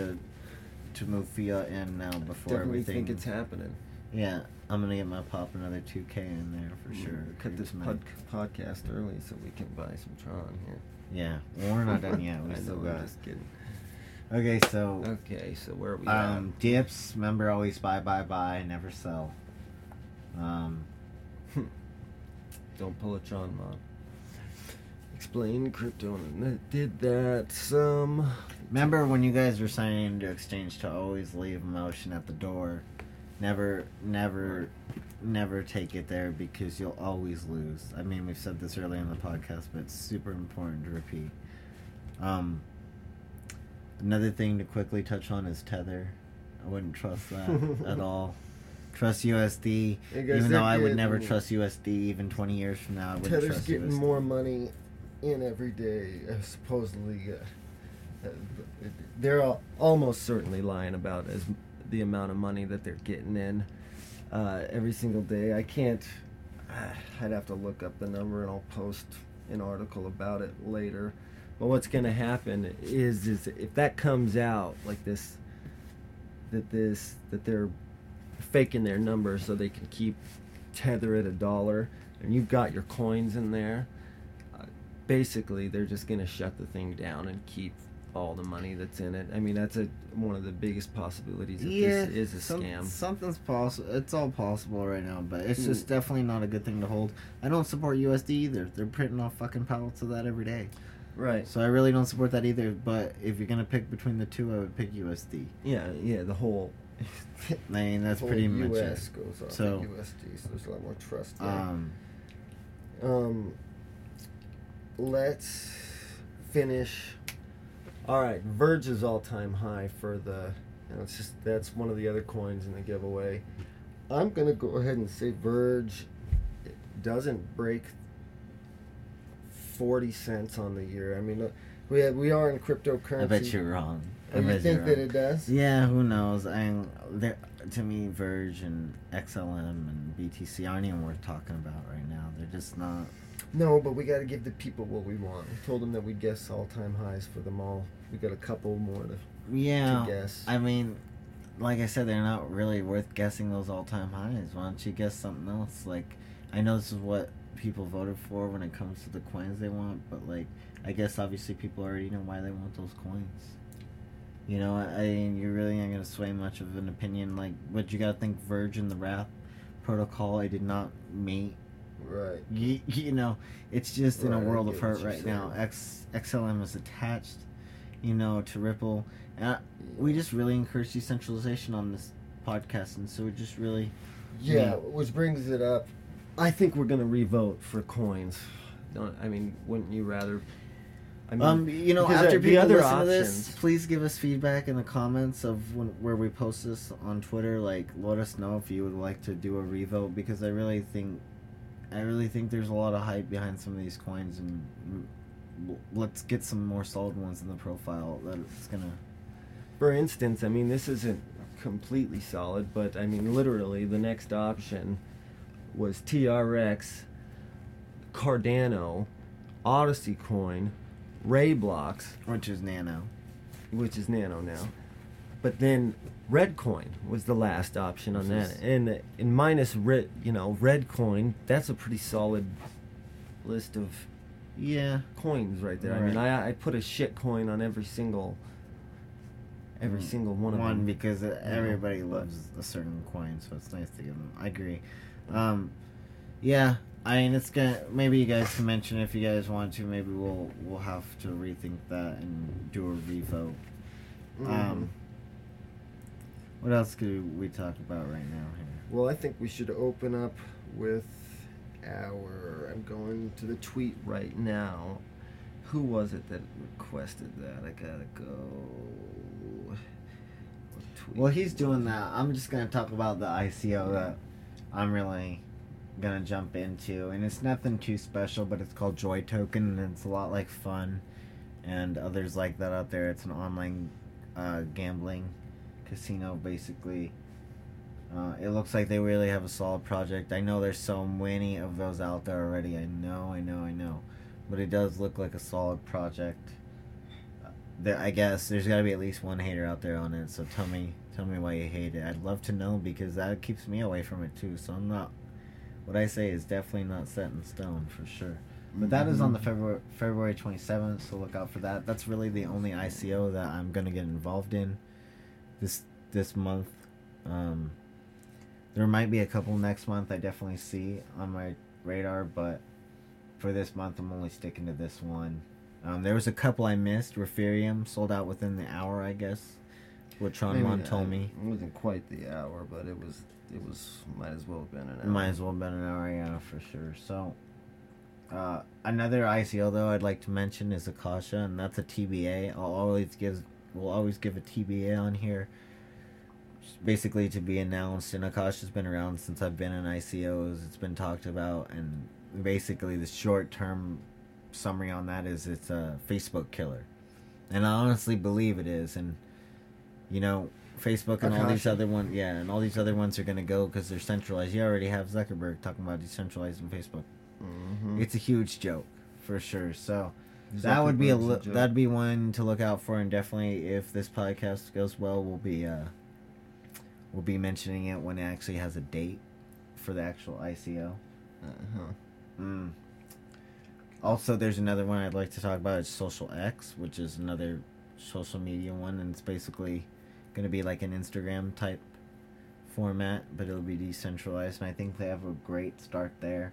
to move fiat in now before everything. I think it's happening. Yeah, I'm gonna get my pop another 2K in there for sure. Cut this podcast early so we can buy some Tron here. Yeah, well, we're not done yet. We still got. I'm just kidding. Okay, so where are we at? Dips. Remember, always buy, never sell. Don't pull a Tronmon. Explain crypto and did that some. Remember when you guys were signing into exchange to always leave emotion at the door. Never take it there because you'll always lose. We've said this earlier in the podcast, but it's super important to repeat. Another thing to quickly touch on is Tether. I wouldn't trust that at all. Trust USD, even though I would never trust USD even 20 years from now. I wouldn't trust USD. Tether's getting more money in every day, supposedly. they're almost certainly lying about as the amount of money that they're getting in every single day. I can't, I'd have to look up the number, and I'll post an article about it later. But what's going to happen is if that comes out like this, that they're faking their numbers so they can keep Tether at $1, and you've got your coins in there, basically they're just going to shut the thing down and keep all the money that's in it. I mean, that's one of the biggest possibilities. Yeah, this is a scam. Something's possible. It's all possible right now, but it's just definitely not a good thing to hold. I don't support USD either. They're printing off fucking pallets of that every day. Right. So I really don't support that either, but if you're going to pick between the two, I would pick USD. Yeah, the whole... I mean, that's pretty much it. US goes off so, USD, so there's a lot more trust there. Let's finish... Alright, Verge's all-time high for the... that's one of the other coins in the giveaway. I'm going to go ahead and say Verge doesn't break 40 cents on the year. I mean, we are in cryptocurrency. I bet you're wrong. You think that it does? Yeah, who knows? To me, Verge and XLM and BTC aren't even worth talking about right now. They're just not... No, but we got to give the people what we want. We told them that we'd guess all-time highs for them all. We got a couple more to guess. I mean, like I said, they're not really worth guessing those all-time highs. Why don't you guess something else? Like, I know this is what people voted for when it comes to the coins they want, but, like, I guess obviously people already know why they want those coins. You know, I mean, you really aren't going to sway much of an opinion. Like, but you got to think Verge and the Wrath Protocol, I did not mate. Right. You know, it's just in a world of hurt right now. XLM is attached, you know, to Ripple. And we just really encourage decentralization on this podcast, and so it just really... Yeah, which brings it up. I think we're going to re-vote for coins. Wouldn't you rather... after people listen to this, please give us feedback in the comments of where we post this on Twitter. Like, let us know if you would like to do a re-vote, because I really think there's a lot of hype behind some of these coins, and let's get some more solid ones in the profile. That's gonna... For instance, I mean, this isn't completely solid, but I mean, literally, the next option was TRX, Cardano, Odyssey coin, Rayblox, which is Nano now, but then red coin was the last option on that, and minus red coin. That's a pretty solid list of coins right there. Right. I mean, I put a shit coin on every single one of them, because everybody loves a certain coin, so it's nice to give them. I agree. I mean, it's gonna... Maybe you guys can mention if you guys want to. Maybe we'll have to rethink that and do a re-vote. What else could we talk about right now here? Well, I think we should open up with our... I'm going to the tweet right now. Who was it that requested that? I gotta go... Well, he's doing that. I'm just gonna talk about the ICO that I'm really... gonna jump into, and it's nothing too special, but it's called Joy Token, and it's a lot like Fun and others like that out there. It's an online gambling casino, basically. It looks like they really have a solid project. I know there's so many of those out there already. I know, but it does look like a solid project. I guess there's gotta be at least one hater out there on it, so tell me why you hate it. I'd love to know, because that keeps me away from it too, so I'm not... What I say is definitely not set in stone, for sure. But that is on the February 27th, so look out for that. That's really the only ICO that I'm going to get involved in this month. There might be a couple next month I definitely see on my radar, but for this month I'm only sticking to this one. There was a couple I missed. Ethereum sold out within the hour, I guess, what Tronmon told me. It wasn't quite the hour, but it was... might as well have been an hour. Yeah, for sure. So, another ICO, though, I'd like to mention is Akasha, and that's a TBA. We'll always give a TBA on here, basically to be announced. And Akasha's been around since I've been in ICOs. It's been talked about, and basically the short-term summary on that is it's a Facebook killer. And I honestly believe it is. And, you know, Facebook and Akasha, all these other ones, yeah, and all these other ones are going to go because they're centralized. You already have Zuckerberg talking about decentralizing Facebook. Mm-hmm. It's a huge joke, for sure. So that would be that'd be one to look out for, and definitely if this podcast goes well, we'll be mentioning it when it actually has a date for the actual ICO. Also, there's another one I'd like to talk about. It's Social X, which is another social media one, and it's basically going to be like an Instagram type format, but it'll be decentralized, and I think they have a great start there.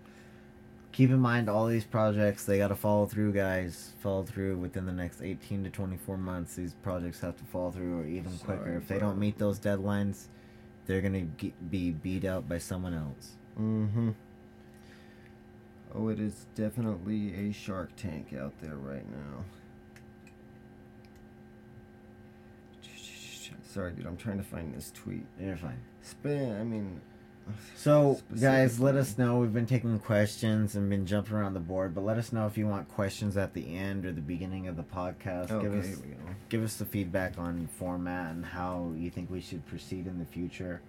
Keep in mind, all these projects, they got to follow through, guys. Follow through within the next 18 to 24 months. These projects have to fall through, or even quicker. If they don't meet those deadlines, they're going to be beat out by someone else. Mm-hmm. Oh, it is definitely a shark tank out there right now. Sorry, dude, I'm trying to find this tweet. You're fine. So, guys, let us know. We've been taking questions and been jumping around the board, but let us know if you want questions at the end or the beginning of the podcast. Okay, give us the feedback on format and how you think we should proceed in the future.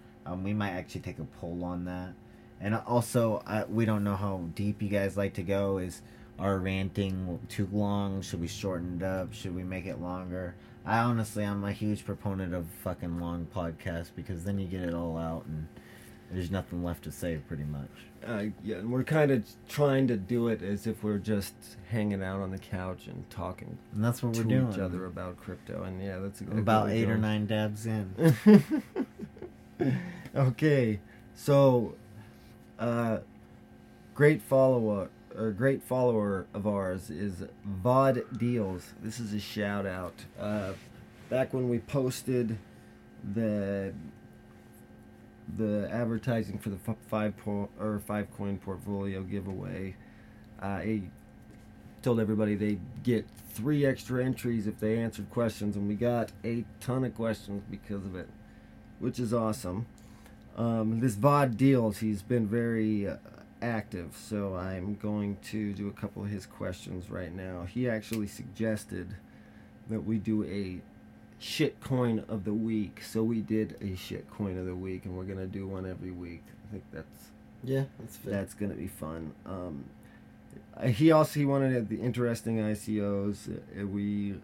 We might actually take a poll on that. And also, we don't know how deep you guys like to go. Is our ranting too long? Should we shorten it up? Should we make it longer? I'm a huge proponent of fucking long podcasts, because then you get it all out and there's nothing left to say, pretty much. Yeah, and we're kind of trying to do it as if we're just hanging out on the couch and talking, and that's what we're doing to each other about crypto. And yeah, that's about 8 or 9 dabs in. Okay, so great follower of ours is Vod Deals. This is a shout out. Back when we posted the advertising for the 5 coin portfolio giveaway, I told everybody they'd get 3 extra entries if they answered questions, and we got a ton of questions because of it, which is awesome. This Vod Deals, he's been very active, so I'm going to do a couple of his questions right now. He actually suggested that we do a shitcoin of the week, so we did a shitcoin of the week, and we're gonna do one every week. I think that's fair. That's gonna be fun. He wanted the interesting ICOs. We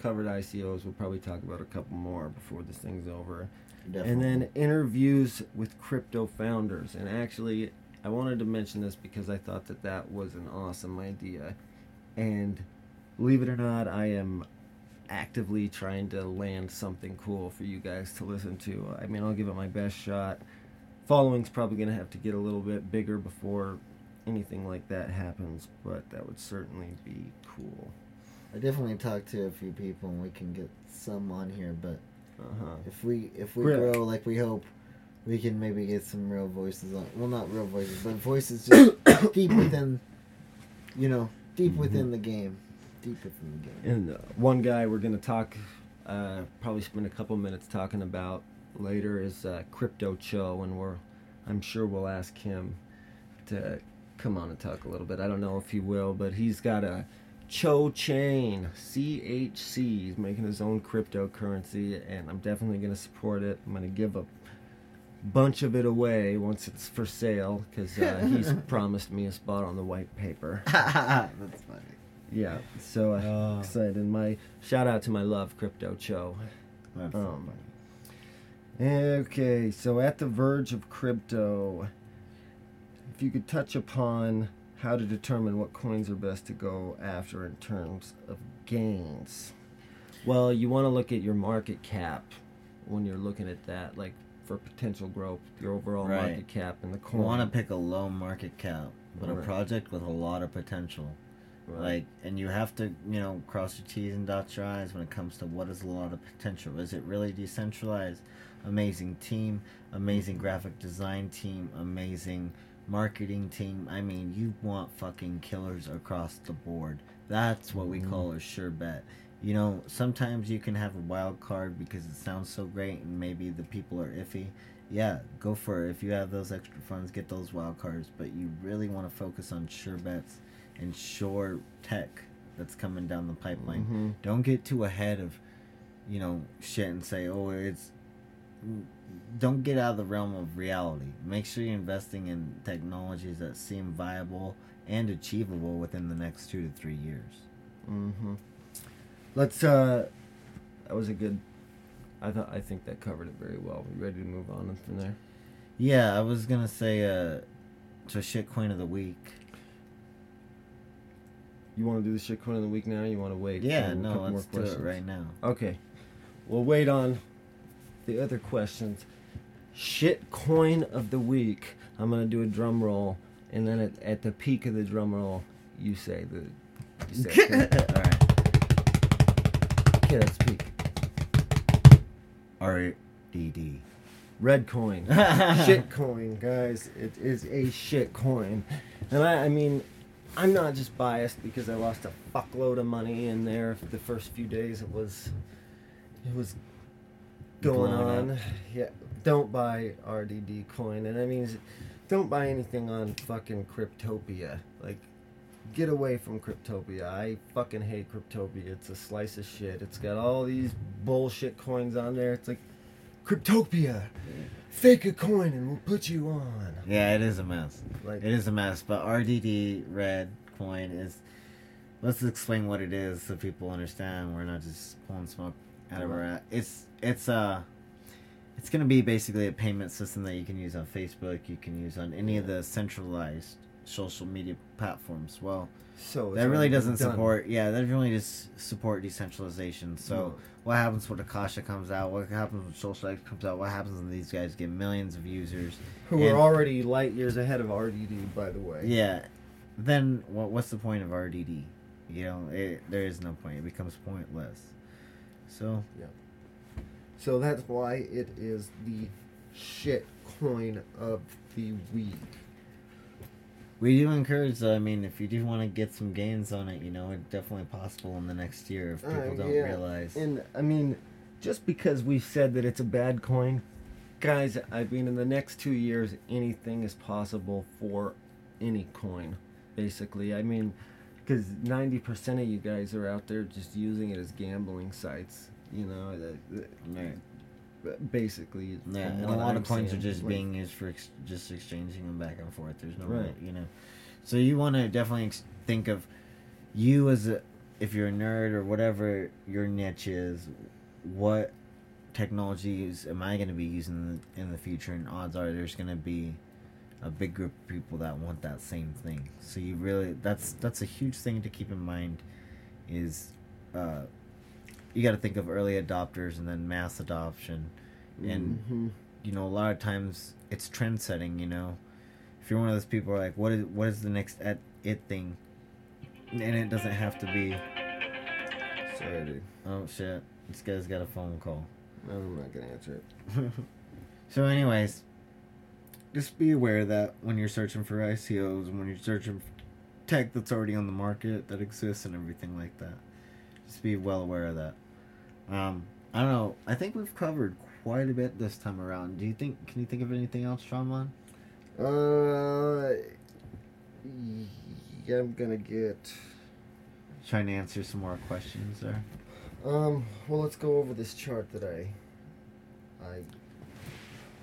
covered ICOs. We'll probably talk about a couple more before this thing's over. Definitely. And then interviews with crypto founders. And actually, I wanted to mention this because I thought that was an awesome idea. And believe it or not, I am actively trying to land something cool for you guys to listen to. I mean, I'll give it my best shot. Following's probably going to have to get a little bit bigger before anything like that happens, but that would certainly be cool. I definitely talked to a few people, and we can get some on here, but if we grow like we hope, we can maybe get some real voices on. Well, not real voices, but voices just deep within the game. And one guy we're going to talk, probably spend a couple minutes talking about later, is Crypto Cho, and I'm sure we'll ask him to come on and talk a little bit. I don't know if he will, but he's got a Cho Chain, CHC. He's making his own cryptocurrency, and I'm definitely going to support it. I'm going to give a bunch of it away once it's for sale, because he's promised me a spot on the white paper. That's funny. Yeah, so I'm excited. My shout out to my love, Crypto Cho. That's funny. Okay, so at the verge of crypto, if you could touch upon how to determine what coins are best to go after in terms of gains. Well, you want to look at your market cap when you're looking at that, like for potential growth, your overall market cap and the coin. You want to pick a low market cap, but a project with a lot of potential. Like, and you have to, cross your T's and dot your I's when it comes to what is a lot of potential. Is it really decentralized? Amazing team, amazing graphic design team, amazing marketing team. I mean, you want fucking killers across the board. That's what we call a sure bet. Sometimes you can have a wild card because it sounds so great and maybe the people are iffy. Yeah, go for it. If you have those extra funds, get those wild cards. But you really want to focus on sure bets and sure tech that's coming down the pipeline. Mm-hmm. Don't get too ahead of, you know, shit and say, oh, it's... Don't get out of the realm of reality. Make sure you're investing in technologies that seem viable and achievable within the next 2 to 3 years. Mm-hmm. Let's, That was a good... I think that covered it very well. We ready to move on from there? Yeah, I was gonna say, to shitcoin of the week. You want to do the shitcoin of the week now, or you want to wait? Yeah, no, let's do it right now. Okay. We'll wait on the other questions. Shitcoin of the week. I'm going to do a drum roll, and then at the peak of the drum roll, you say the... You say it. All right. Okay, let's peak. R-D-D. Red coin. Shit coin, guys. It is a shit coin. And I mean... I'm not just biased because I lost a fuckload of money in there for the first few days. It was going on. Yeah, don't buy RDD coin, and I mean, don't buy anything on fucking Cryptopia. Like, get away from Cryptopia. I fucking hate Cryptopia. It's a slice of shit. It's got all these bullshit coins on there. It's like Cryptopia. Fake a coin and we'll put you on. Yeah, it is a mess. Like, it is a mess, but RDD, red coin, is... Let's explain what it is so people understand. We're not just pulling smoke out of our ass. It's going to be basically a payment system that you can use on Facebook, you can use on any of the centralized social media platforms. Well, so that really doesn't support... Yeah, that really just support decentralization. So what happens when Akasha comes out? What happens when Social X comes out? What happens when these guys get millions of users? Who are already light years ahead of RDD, by the way. Yeah. Then what's the point of RDD? You know, there is no point. It becomes pointless. So... Yeah. So that's why it is the shit coin of the week. We do encourage, if you do want to get some gains on it, it's definitely possible in the next year if people don't realize. And, just because we've said that it's a bad coin, guys, in the next 2 years, anything is possible for any coin, basically. Because 90% of you guys are out there just using it as gambling sites, Right. Basically, yeah, and a lot of coins are just being used for just exchanging them back and forth. There's no right, so you want to definitely think of you as if you're a nerd or whatever your niche is. What technologies am I going to be using in the future? And odds are there's going to be a big group of people that want that same thing. So you really that's a huge thing to keep in mind. Is you got to think of early adopters and then mass adoption. And, a lot of times it's trend setting, If you're one of those people who are like, what is the next it thing? And it doesn't have to be... Sorry, dude. Oh, shit. This guy's got a phone call. I'm not going to answer it. So anyways, just be aware that when you're searching for ICOs and when you're searching for tech that's already on the market that exists and everything like that. Just be well aware of that. I don't know. I think we've covered quite a bit this time around. Can you think of anything else, Tronmon? Yeah, I'm gonna get... Trying to answer some more questions there. Well, let's go over this chart that I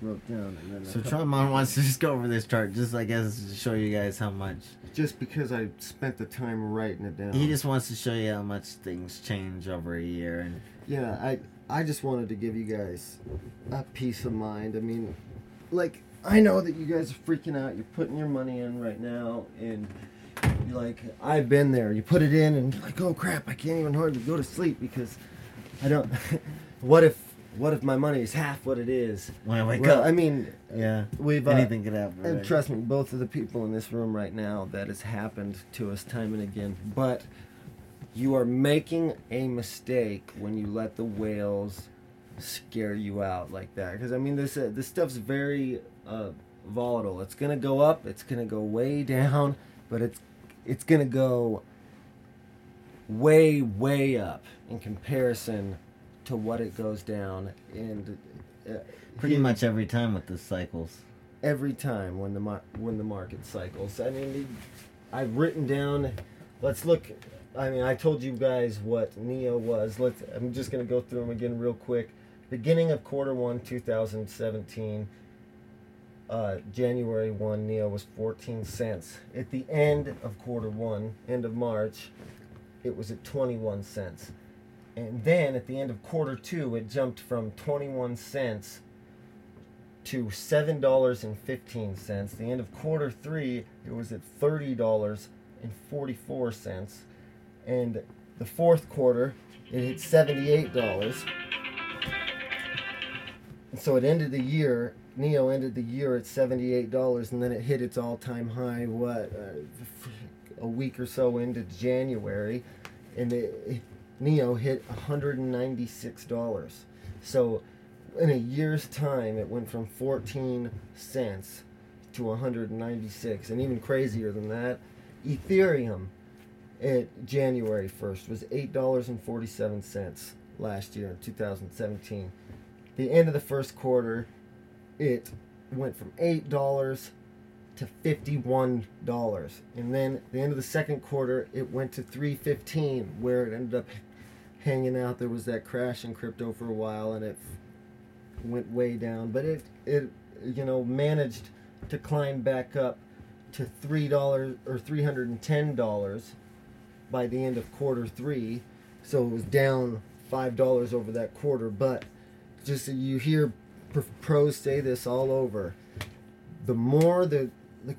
wrote down. And then so Tronmon wants to just go over this chart, just I guess to show you guys how much. Just because I spent the time writing it down. He just wants to show you how much things change over a year. And yeah, I just wanted to give you guys a peace of mind. I know that you guys are freaking out. You're putting your money in right now, and you're like, I've been there. You put it in, and you're like, oh crap, I can't even hardly go to sleep because I don't. What if my money is half what it is? When I wake up. Yeah. Anything could happen. Right? And trust me, both of the people in this room right now, that has happened to us time and again. But you are making a mistake when you let the whales scare you out like that. Because, this stuff's very volatile. It's going to go up. It's going to go way down. But it's going to go way, way up in comparison to what it goes down, and pretty much every time with the cycles. Every time when the market cycles, I've written down. Let's look I mean, I told you guys what Neo was. I'm just going to go through them again real quick. Beginning of quarter one, 2017, January 1, Neo was 14 cents. At the end of quarter one, end of March, it was at 21 cents. And then at the end of quarter two, it jumped from 21 cents to $7.15. The end of quarter three, it was at $30.44. And the fourth quarter, it hit $78. And so it ended the year, Neo ended the year at $78, and then it hit its all-time high, a week or so into January, and Neo hit $196. So in a year's time, it went from 14 cents to 196, and even crazier than that, Ethereum at January 1st was $8.47 last year in 2017. The end of the first quarter, it went from $8 to $51, and then the end of the second quarter, it went to $3.15, where it ended up hanging out. There was that crash in crypto for a while, and it went way down, but it managed to climb back up to $3 or $310 by the end of quarter three. So it was down $5 over that quarter. But just so you hear pros say this all over, the more the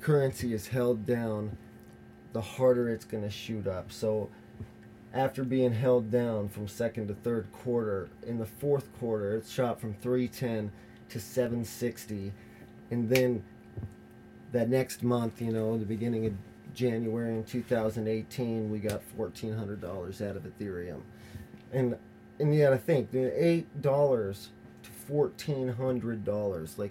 currency is held down, the harder it's going to shoot up. So after being held down from second to third quarter, in the fourth quarter it shot from 310 to 760, and then that next month, the beginning of January in 2018, we got $1,400 out of Ethereum. And you gotta think, $8 to $1,400,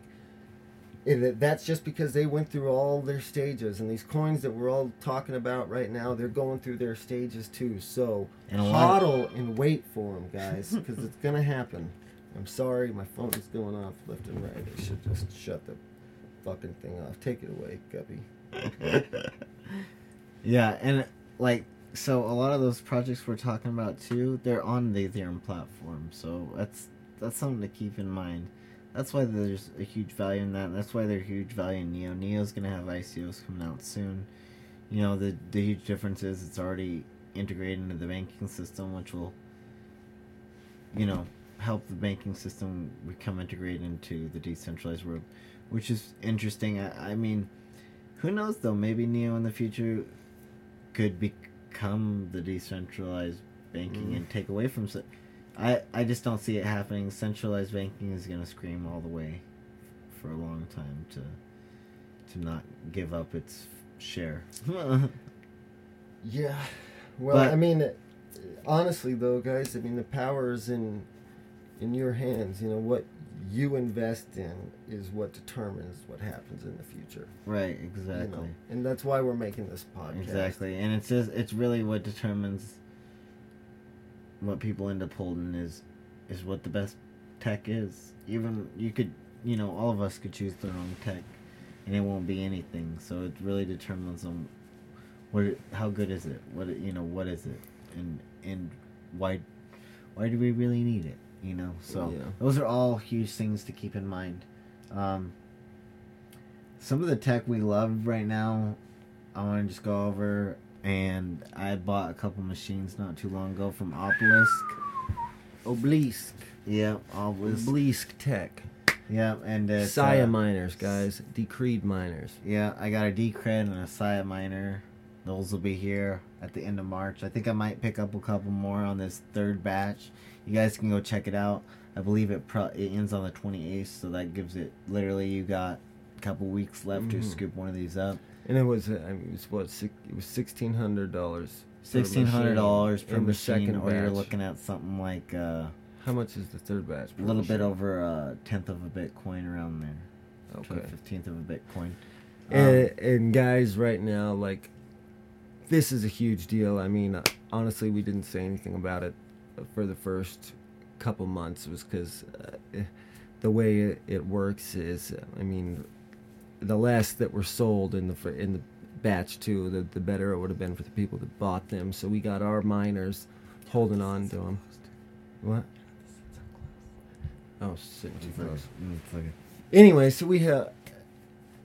that's just because they went through all their stages, and these coins that we're all talking about right now, they're going through their stages too. So hodl and wait for them, guys, because it's gonna happen. I'm sorry, my phone is going off left and right. I should just shut the fucking thing off. Take it away, Gubby. Yeah, and so a lot of those projects we're talking about too, they're on the Ethereum platform, so that's something to keep in mind. That's why there's a huge value in that, and that's why there's huge value in Neo. Neo's going to have ICOs coming out soon. The huge difference is it's already integrated into the banking system, which will, help the banking system become integrated into the decentralized world, which is interesting. I mean, who knows, though? Maybe Neo in the future could become the decentralized banking and take away from... I just don't see it happening. Centralized banking is going to scream all the way for a long time to not give up its share. Yeah. Well, but, I mean, honestly, though, guys, I mean, the power is in your hands. What you invest in is what determines what happens in the future. Right, exactly. And that's why we're making this podcast. Exactly. And it's really what determines... what people end up holding is what the best tech is. Even you could, all of us could choose their own tech, and it won't be anything. So it really determines on how good is it? What is it? And why do we really need it? So yeah. Those are all huge things to keep in mind. Some of the tech we love right now, I want to just go over. And I bought a couple machines not too long ago from Obelisk. Yeah, Obelisk Tech. Yeah, and it's... SIA miners, guys. Decred miners. Yeah, I got a Decred and a SIA miner. Those will be here at the end of March. I think I might pick up a couple more on this third batch. You guys can go check it out. I believe it ends on the 28th, so that gives it... literally, you got a couple weeks left to scoop one of these up. And it was $1,600. $1,600 per machine, or you're looking at something like... how much is the third batch? A little bit over a 10th of a Bitcoin around there. Okay. 15th of a Bitcoin. And guys, right now, this is a huge deal. I mean, honestly, we didn't say anything about it for the first couple months. It was because the way it works is, the last that were sold in the batch too, the better it would have been for the people that bought them. So we got our miners holding on to them. What? Oh, shit, too close. Anyway, so we have...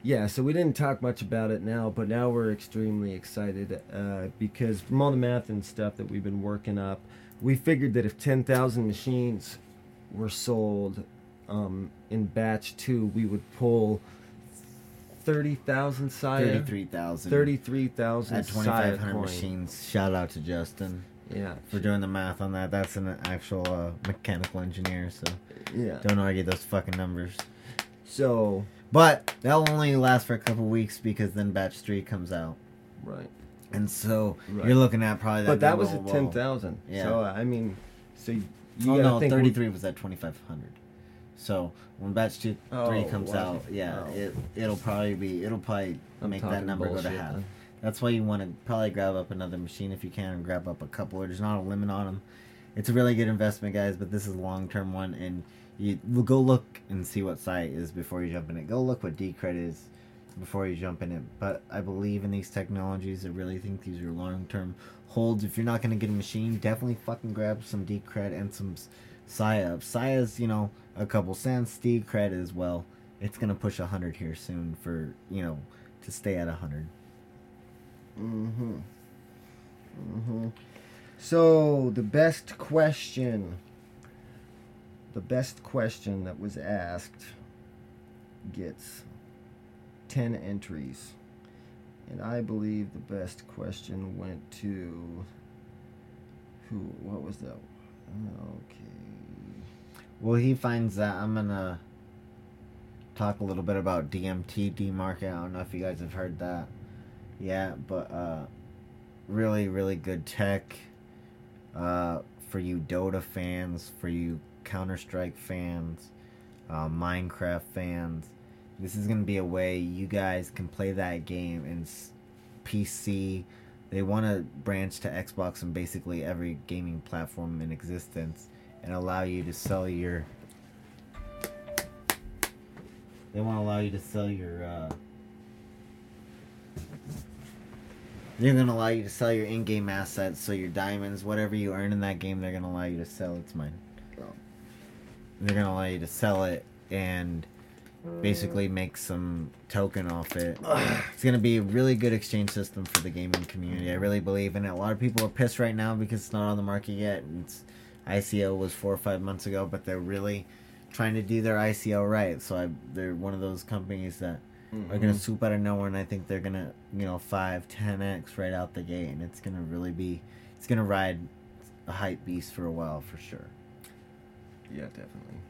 Yeah, so we didn't talk much about it now, but now we're extremely excited because from all the math and stuff that we've been working up, we figured that if 10,000 machines were sold in batch 2, we would pull 30,000 SIA. 33,000. 33,000 at 2,500 machines. Shout out to Justin. Yeah, for doing the math on that. That's an actual mechanical engineer, so yeah, don't argue those fucking numbers. So... But that'll only last for a couple weeks because then batch 3 comes out. Right. And so you're looking at probably that. But that was at 10,000. Yeah. So I mean, so you gotta think 33 was at 2,500. So when batch 3 comes out, yeah, it'll probably make that number go to half. Then. That's why you want to probably grab up another machine if you can, and grab up a couple. There's not a limit on them. It's a really good investment, guys. But this is a long-term one, and you go look and see what site is before you jump in it. Go look what Decred is before you jump in it. But I believe in these technologies. I really think these are long-term holds. If you're not going to get a machine, definitely fucking grab some Decred and some SIA. SIA's, you know, a couple cents. Decred as well. It's going to push 100 here soon for, you know, to stay at 100. Mm-hmm. Mm-hmm. So, the best question... The best question that was asked gets 10 entries. And I believe the best question went to... Who? What was that? Okay. Well, he finds that. I'm going to talk a little bit about DMT, D-Market. I don't know if you guys have heard that. Yeah, but really, really good tech for you Dota fans, for you Counter-Strike fans, Minecraft fans. This is going to be a way you guys can play that game in PC. They want to branch to Xbox and basically every gaming platform in existence and allow you to sell your... They want to allow you to sell your... They're going to allow you to sell your in-game assets, so your diamonds, whatever you earn in that game, they're going to allow you to sell. It's mine. They're going to allow you to sell it and basically make some token off it. It's going to be a really good exchange system for the gaming community. I really believe in it. A lot of people are pissed right now because it's not on the market yet. And it's, ICO was 4 or 5 months ago, but they're really trying to do their ICO right. So they're one of those companies that are going to swoop out of nowhere, and I think they're going to, 5, 10x right out the gate. And it's going to really be, it's going to ride a hype beast for a while for sure. Yeah, definitely.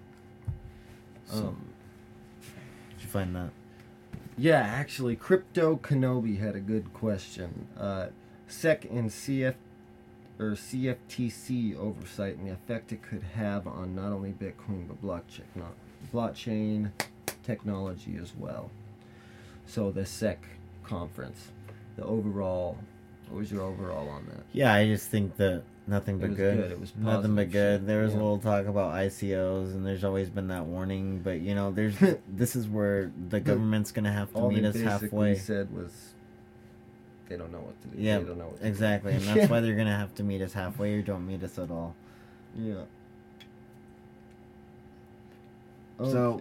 Did you find that? Yeah, actually, Crypto Kenobi had a good question. SEC and CFTC oversight and the effect it could have on not only Bitcoin but blockchain technology as well. So the SEC conference, the overall. What was your overall on that? Yeah, I just think that. Nothing but good. It was positive. Nothing but good. There was a little talk about ICOs, and there's always been that warning. But there's this is where the government's gonna have to meet us halfway. All they said was, they don't know what to do. Yeah, they don't know what to do. And that's why they're gonna have to meet us halfway, or don't meet us at all. Yeah. Okay. So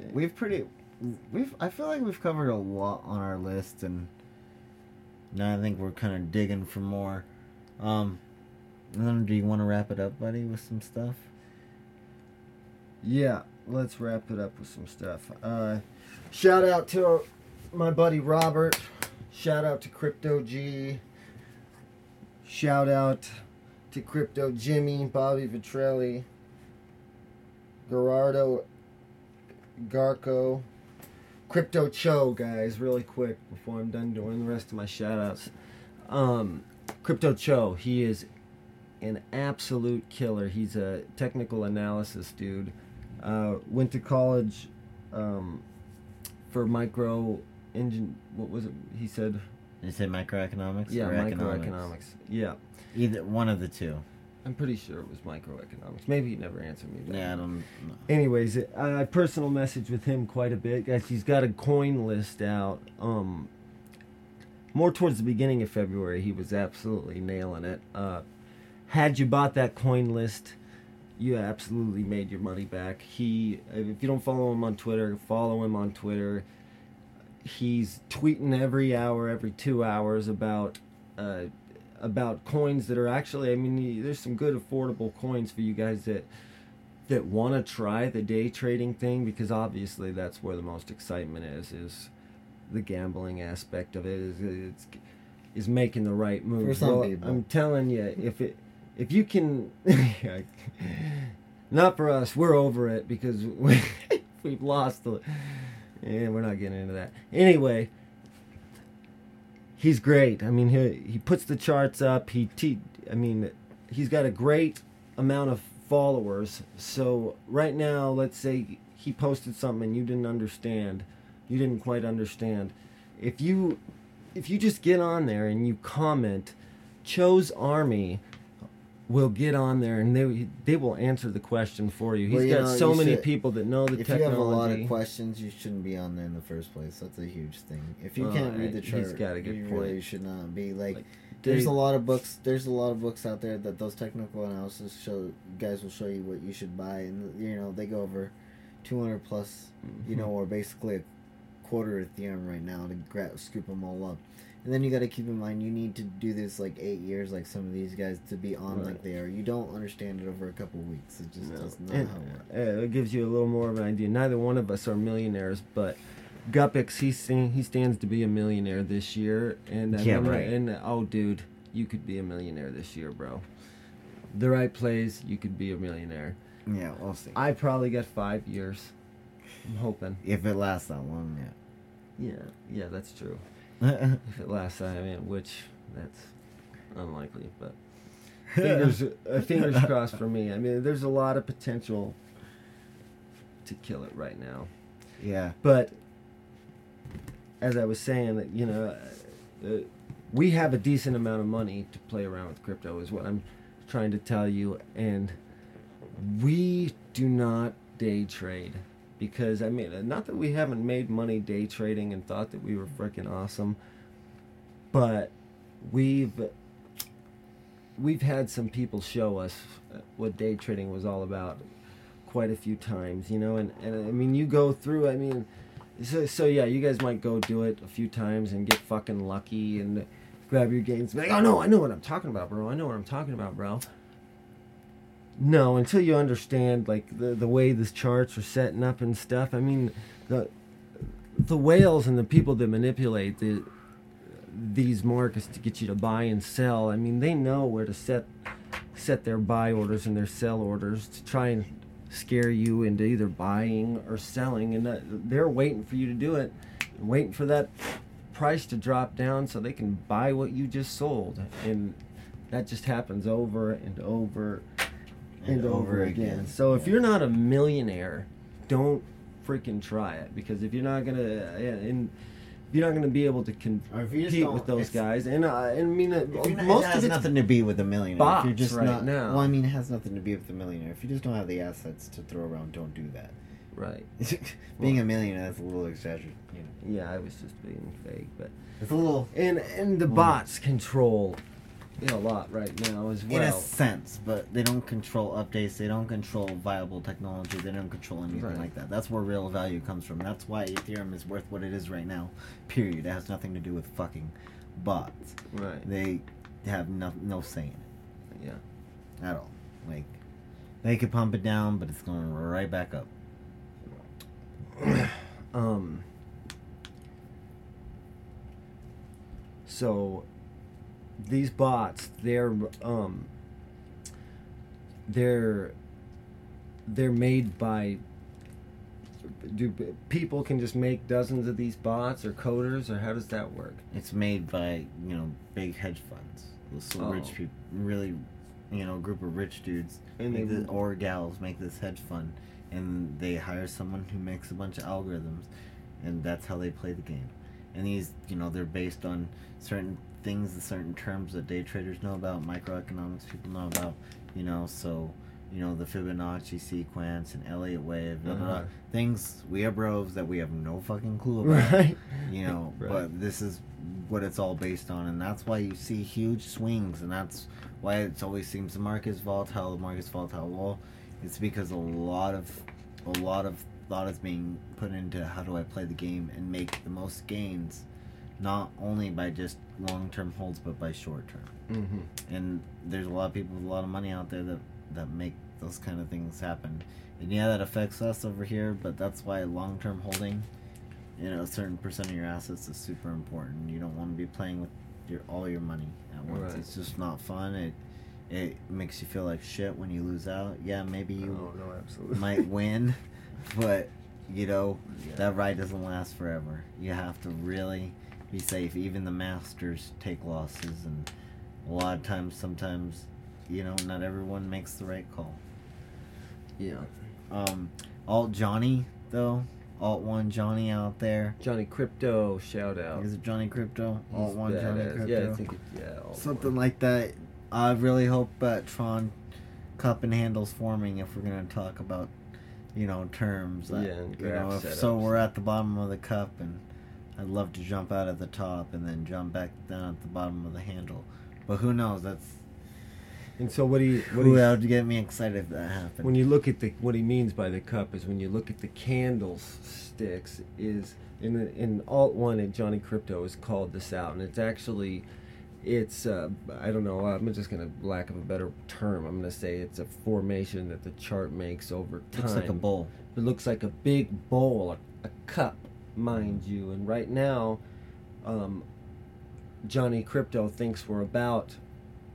I feel like we've covered a lot on our list, and now I think we're kind of digging for more. Do you want to wrap it up, buddy, with some stuff? Yeah, let's wrap it up with some stuff. Shout out to my buddy Robert. Shout out to Crypto G. Shout out to Crypto Jimmy, Bobby Vitrelli, Gerardo Garco, Crypto Cho, guys, really quick before I'm done doing the rest of my shout outs. Crypto Cho, he is an absolute killer. He's a technical analysis dude. Went to college for microeconomics? Yeah, microeconomics. Yeah. Either one of the two. I'm pretty sure it was microeconomics. Maybe he never answered me. But yeah, I don't know. Anyways, I personal message with him quite a bit. Guys, he's got a coin list out. more towards the beginning of February, he was absolutely nailing it. Had you bought that coin list, you absolutely made your money back. If you don't follow him on Twitter, follow him on Twitter. He's tweeting every hour, every 2 hours about coins that are actually, I mean, there's some good affordable coins for you guys that want to try the day trading thing, because obviously that's where the most excitement is the gambling aspect of it, is making the right move. For some people. I'm telling you, if you can, not for us, we're over it, because we've lost the, yeah, we're not getting into that. Anyway, he's great. I mean, he puts the charts up. He's got a great amount of followers. So right now, let's say he posted something and you didn't quite understand. If you just get on there and you comment, Cho's Army will get on there and they will answer the question for you. He's got so many people that know the technology. If you have a lot of questions, you shouldn't be on there in the first place. That's a huge thing. If you can't read the chart, he's got a good point. Really should not be like there's a lot of books. There's a lot of books out there that those technical analysis guys will show you what you should buy, and you know they go over 200 plus, you know, or basically a quarter Ethereum right now to scoop them all up. And then you got to keep in mind, you need to do this like 8 years, like some of these guys, to be on like they are. You don't understand it over a couple of weeks. It just does not how it works. It gives you a little more of an idea. Neither one of us are millionaires, but Gubbix, he stands to be a millionaire this year. And oh, dude, you could be a millionaire this year, bro. The right plays, you could be a millionaire. Yeah, we'll see. I probably got 5 years. I'm hoping. If it lasts that long, yeah. Yeah, that's true. If it lasts, I mean, which that's unlikely, but fingers crossed for me. I mean, there's a lot of potential to kill it right now. Yeah. But as I was saying, you know, we have a decent amount of money to play around with crypto, is what I'm trying to tell you, and we do not day trade. Because, I mean, not that we haven't made money day trading and thought that we were freaking awesome, but we've had some people show us what day trading was all about quite a few times, you know, and I mean, you go through, I mean, so yeah, you guys might go do it a few times and get fucking lucky and grab your gains and be like, oh no, I know what I'm talking about, bro, No, until you understand like the way the charts are setting up and stuff. I mean, the whales and the people that manipulate these markets to get you to buy and sell. I mean, they know where to set their buy orders and their sell orders to try and scare you into either buying or selling, and they're waiting for you to do it, waiting for that price to drop down so they can buy what you just sold, and that just happens over and over. And over again. So if you're not a millionaire, don't freaking try it, because if you're not gonna, be able to compete with those guys, it has nothing to be with a millionaire. If you're just well, I mean, it has nothing to be with a millionaire. If you just don't have the assets to throw around, don't do that. Right. Being a millionaire, that's a little exaggerated. You know. Yeah, I was just being fake, but it's a little. And the bots control. A lot right now as well. In a sense, but they don't control updates, they don't control viable technology, they don't control anything like that. That's where real value comes from. That's why Ethereum is worth what it is right now, period. It has nothing to do with fucking bots. Right. They have no say in it. Yeah. At all. Like, they could pump it down, but it's going right back up. So these bots, they're made by people can just make dozens of these bots or coders, or how does that work? It's made by, you know, big hedge funds, rich people, really, you know, group of rich dudes and or gals make this hedge fund, and they hire someone who makes a bunch of algorithms, and that's how they play the game. And these, you know, they're based on certain things, certain terms that day traders know about, microeconomics people know about, you know, so you know, the Fibonacci sequence and Elliott wave, blah, blah, blah. Things we are bros that we have no fucking clue about, you know, but this is what it's all based on, and that's why you see huge swings, and that's why it always seems the market's volatile, Well, it's because a lot of thought is being put into how do I play the game and make the most gains, not only by just long-term holds, but by short-term. Mm-hmm. And there's a lot of people with a lot of money out there that make those kind of things happen. And yeah, that affects us over here, but that's why long-term holding, you know, a certain percent of your assets is super important. You don't want to be playing with all your money at once. Right. It's just not fun. It makes you feel like shit when you lose out. Yeah, maybe you might win, but, you know, that ride doesn't last forever. You have to really be safe. Even the masters take losses, and a lot of times, sometimes, you know, not everyone makes the right call. Yeah. Alt Johnny, though. Alt One Johnny out there. Johnny Crypto, shout out. Is it Johnny Crypto? Alt One Johnny Crypto. Yeah, I think something like that. I really hope Tron cup and handles forming if we're gonna talk about, you know, terms. And you know, so we're at the bottom of the cup, and I'd love to jump out at the top and then jump back down at the bottom of the handle. But who knows? And so that would get me excited if that happened. When you look at what he means by the cup is when you look at the candlesticks is in Alt One and Johnny Crypto has called this out, and it's actually I don't know, I'm just going to, lack of a better term, I'm going to say it's a formation that the chart makes over time. Looks like a bowl. It looks like a big bowl, a cup, mind you. And right now, Johnny Crypto thinks we're about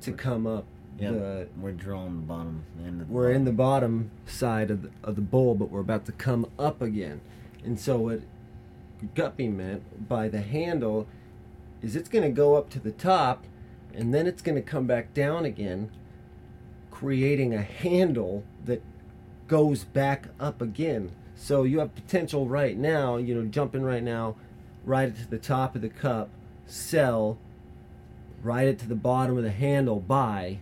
to come up. Yeah, we're drawing the bottom. We're in the bottom side of the bowl, but we're about to come up again. And so what Guppy meant by the handle is it's going to go up to the top, and then it's going to come back down again, creating a handle that goes back up again. So you have potential right now, you know, jumping right now, ride it to the top of the cup, sell, ride it to the bottom of the handle, buy,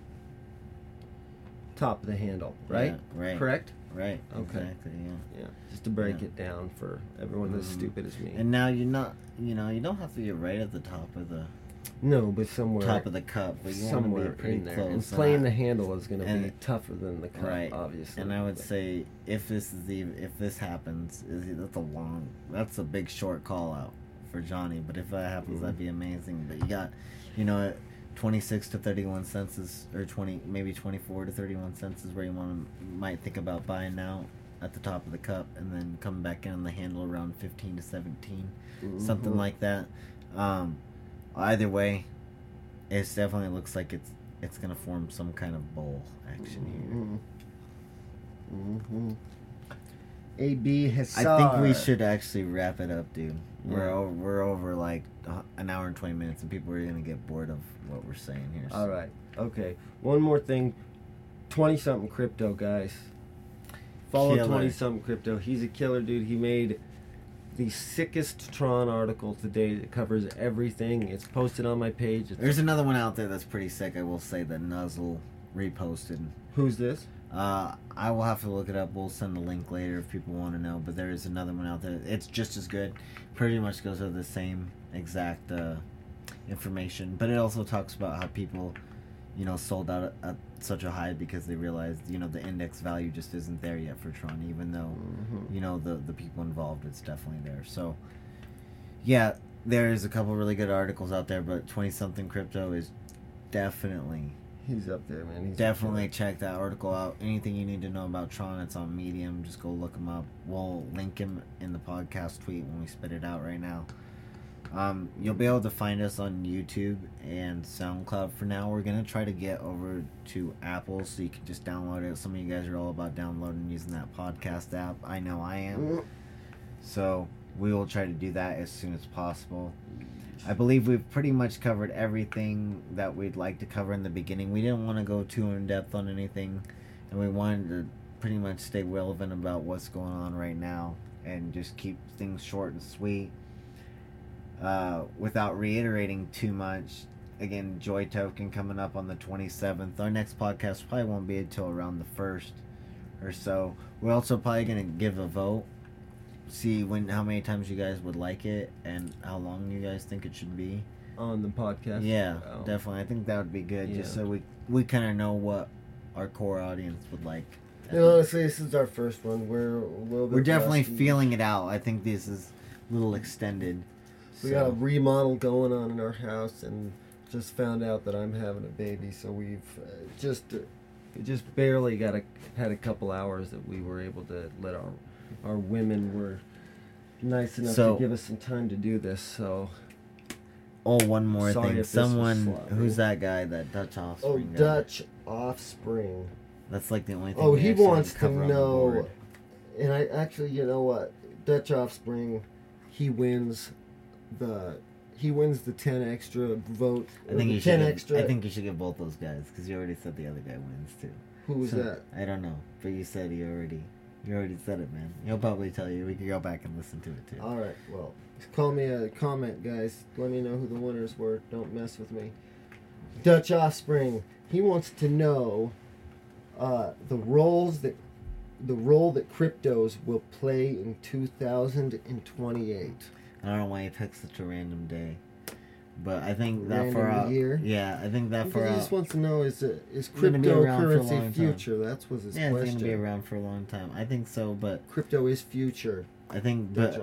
top of the handle, right? Yeah, right. Correct? Right. Okay. Exactly, yeah. Just to break it down for everyone that's stupid as me. And now you're not, you know, you don't have to be right at the top of the... No, but somewhere... Top of the cup. But you somewhere want to be pretty in there. Close, and playing the handle is going to be tougher than the cup, obviously. And I would say, if this happens, that's a big short call out for Johnny. But if that happens, that'd be amazing. But you got, you know... 26 to 31 cents is, or 20, maybe 24 to 31 cents is where you might think about buying now at the top of the cup, and then come back in on the handle around 15 to 17, something like that. Either way, it definitely looks like it's gonna form some kind of bowl action here. AB Hassar. I think we should actually wrap it up, dude. We're over like an hour and 20 minutes, and people are going to get bored of what we're saying here. So. All right. Okay. One more thing. 20-something crypto, guys. Follow 20-something crypto. He's a killer, dude. He made the sickest Tron article today that covers everything. It's posted on my page. There's another one out there that's pretty sick, I will say, that Nuzzle reposted. Who's this? I will have to look it up. We'll send a link later if people want to know. But there is another one out there. It's just as good. Pretty much goes over the same exact information. But it also talks about how people, you know, sold out at such a high because they realized, you know, the index value just isn't there yet for Tron. Even though, you know, the people involved, it's definitely there. So, yeah, there is a couple really good articles out there. But 20-something crypto is definitely... He's up there, man. Definitely check that article out. Anything you need to know about Tron, it's on Medium. Just go look him up. We'll link him in the podcast tweet when we spit it out right now. You'll be able to find us on YouTube and SoundCloud for now. We're going to try to get over to Apple so you can just download it. Some of you guys are all about downloading using that podcast app. I know I am. So we will try to do that as soon as possible. I believe we've pretty much covered everything that we'd like to cover in the beginning. We didn't want to go too in-depth on anything, and we wanted to pretty much stay relevant about what's going on right now and just keep things short and sweet without reiterating too much. Again, Joy Token coming up on the 27th. Our next podcast probably won't be until around the 1st. or so. We're also probably going to give a vote, see when, how many times you guys would like it, and how long you guys think it should be. On the podcast? Yeah, oh, definitely. I think that would be good, yeah, just so we kind of know what our core audience would like. And honestly, this is our first one. We're a little bit... We're definitely feeling it out. I think this is a little extended. We got a remodel going on in our house, and just found out that I'm having a baby, so we've just barely had a couple hours that we were able to let our women were nice enough to give us some time to do this, so... Oh, one more thing. Someone... Who's that guy, that Dutch Offspring guy? Dutch Offspring. That's like the only thing... he wants to know... And I actually, you know what? Dutch Offspring, he wins the 10 extra vote. I think you should get both those guys, because you already said the other guy wins too. Who was that? I don't know, but you said you already said it, man. He'll probably tell you. We can go back and listen to it too. All right, well, call me a comment, guys. Let me know who the winners were. Don't mess with me. Dutch Offspring. He wants to know the role that cryptos will play in 2028. I don't know why he picks such a random day, but I think that for a year. Yeah, I think that for... He just wants to know is cryptocurrency future? That's was his question. Yeah, it's gonna be around for a long time. I think so, but crypto is future. I think, but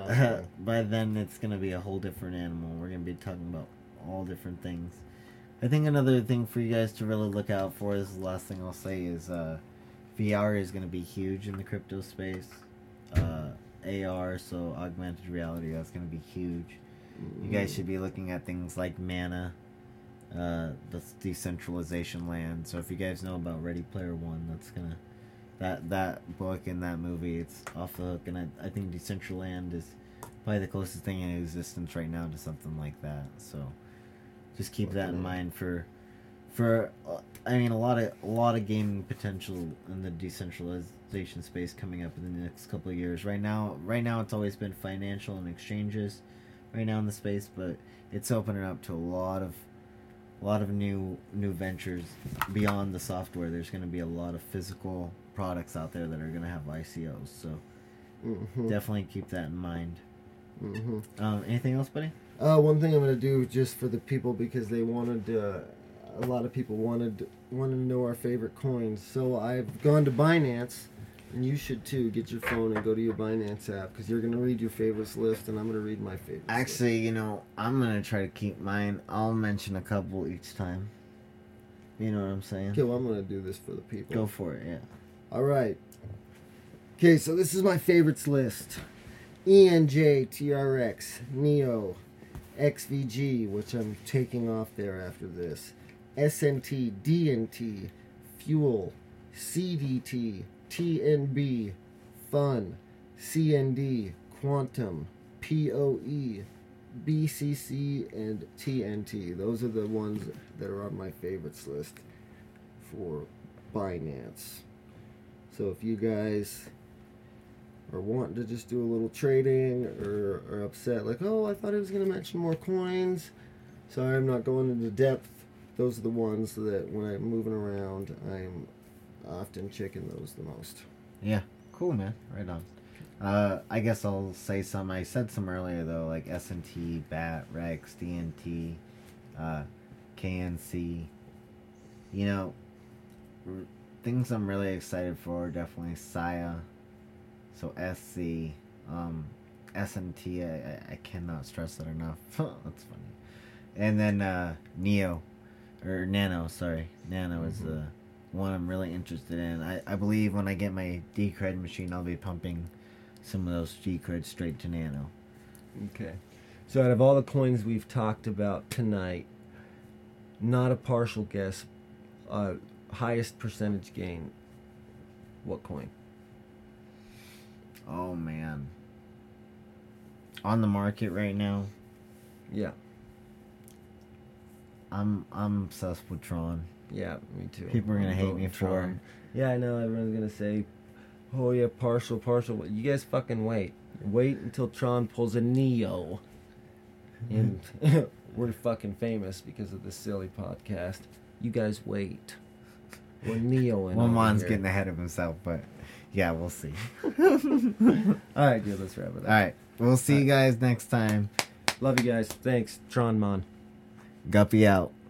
by then it's gonna be a whole different animal. We're gonna be talking about all different things. I think another thing for you guys to really look out for, this is the last thing I'll say, is VR is gonna be huge in the crypto space. AR, so augmented reality, that's going to be huge. You guys should be looking at things like Mana, that's Decentralization Land. So if you guys know about Ready Player One, that's gonna... that book and that movie, it's off the hook. And I think Decentraland is probably the closest thing in existence right now to something like that. So just keep that in mind for I mean, a lot of gaming potential in the decentralization space coming up in the next couple of years. Right now it's always been financial and exchanges right now in the space, but it's opening up to a lot of new ventures beyond the software. There's going to be a lot of physical products out there that are going to have ICOs, so definitely keep that in mind. Anything else, buddy? One thing I'm going to do just for the people, because they wanted to... A lot of people wanted to know our favorite coins, so I've gone to Binance, and you should too. Get your phone and go to your Binance app, because you're going to read your favorites list, and I'm going to read my favorites. Actually, list. You know, I'm going to try to keep mine. I'll mention a couple each time. You know what I'm saying? Okay, well, I'm going to do this for the people. Go for it, yeah. All right. Okay, so this is my favorites list. ENJ, TRX, Neo, XVG, which I'm taking off there after this. SNT, DNT, Fuel, CDT, TNB, Fun, CND, Quantum, POE, BCC, and TNT. Those are the ones that are on my favorites list for Binance. So if you guys are wanting to just do a little trading, or are upset, like, oh, I thought it was going to mention more coins, sorry, I'm not going into depth. Those are the ones that when I'm moving around, I'm often checking those the most. Yeah, cool, man. Right on. I guess I'll say some. I said some earlier, though, like S&T, BAT, Rex, DNT, KNC. You know, things I'm really excited for are definitely SIA, so SC, S&T. I cannot stress that enough. That's funny. And then Neo. Or Nano, sorry. Nano is the one I'm really interested in. I believe when I get my Decred machine, I'll be pumping some of those Decred straight to Nano. Okay. So out of all the coins we've talked about tonight, not a partial guess, highest percentage gain, what coin? Oh, man. On the market right now? Yeah. I'm obsessed with Tron. Yeah, me too. People are gonna hate me for... Yeah, I know. Everyone's gonna say, "Oh yeah, partial." You guys fucking wait. Wait until Tron pulls a Neo, and we're fucking famous because of this silly podcast. You guys wait. We're Neo in here. Well, Mon's getting ahead of himself, but Yeah, we'll see. All right, dude, let's wrap it up. All right, we'll see you guys next time. Love you guys. Thanks, Tronmon. Guppy out.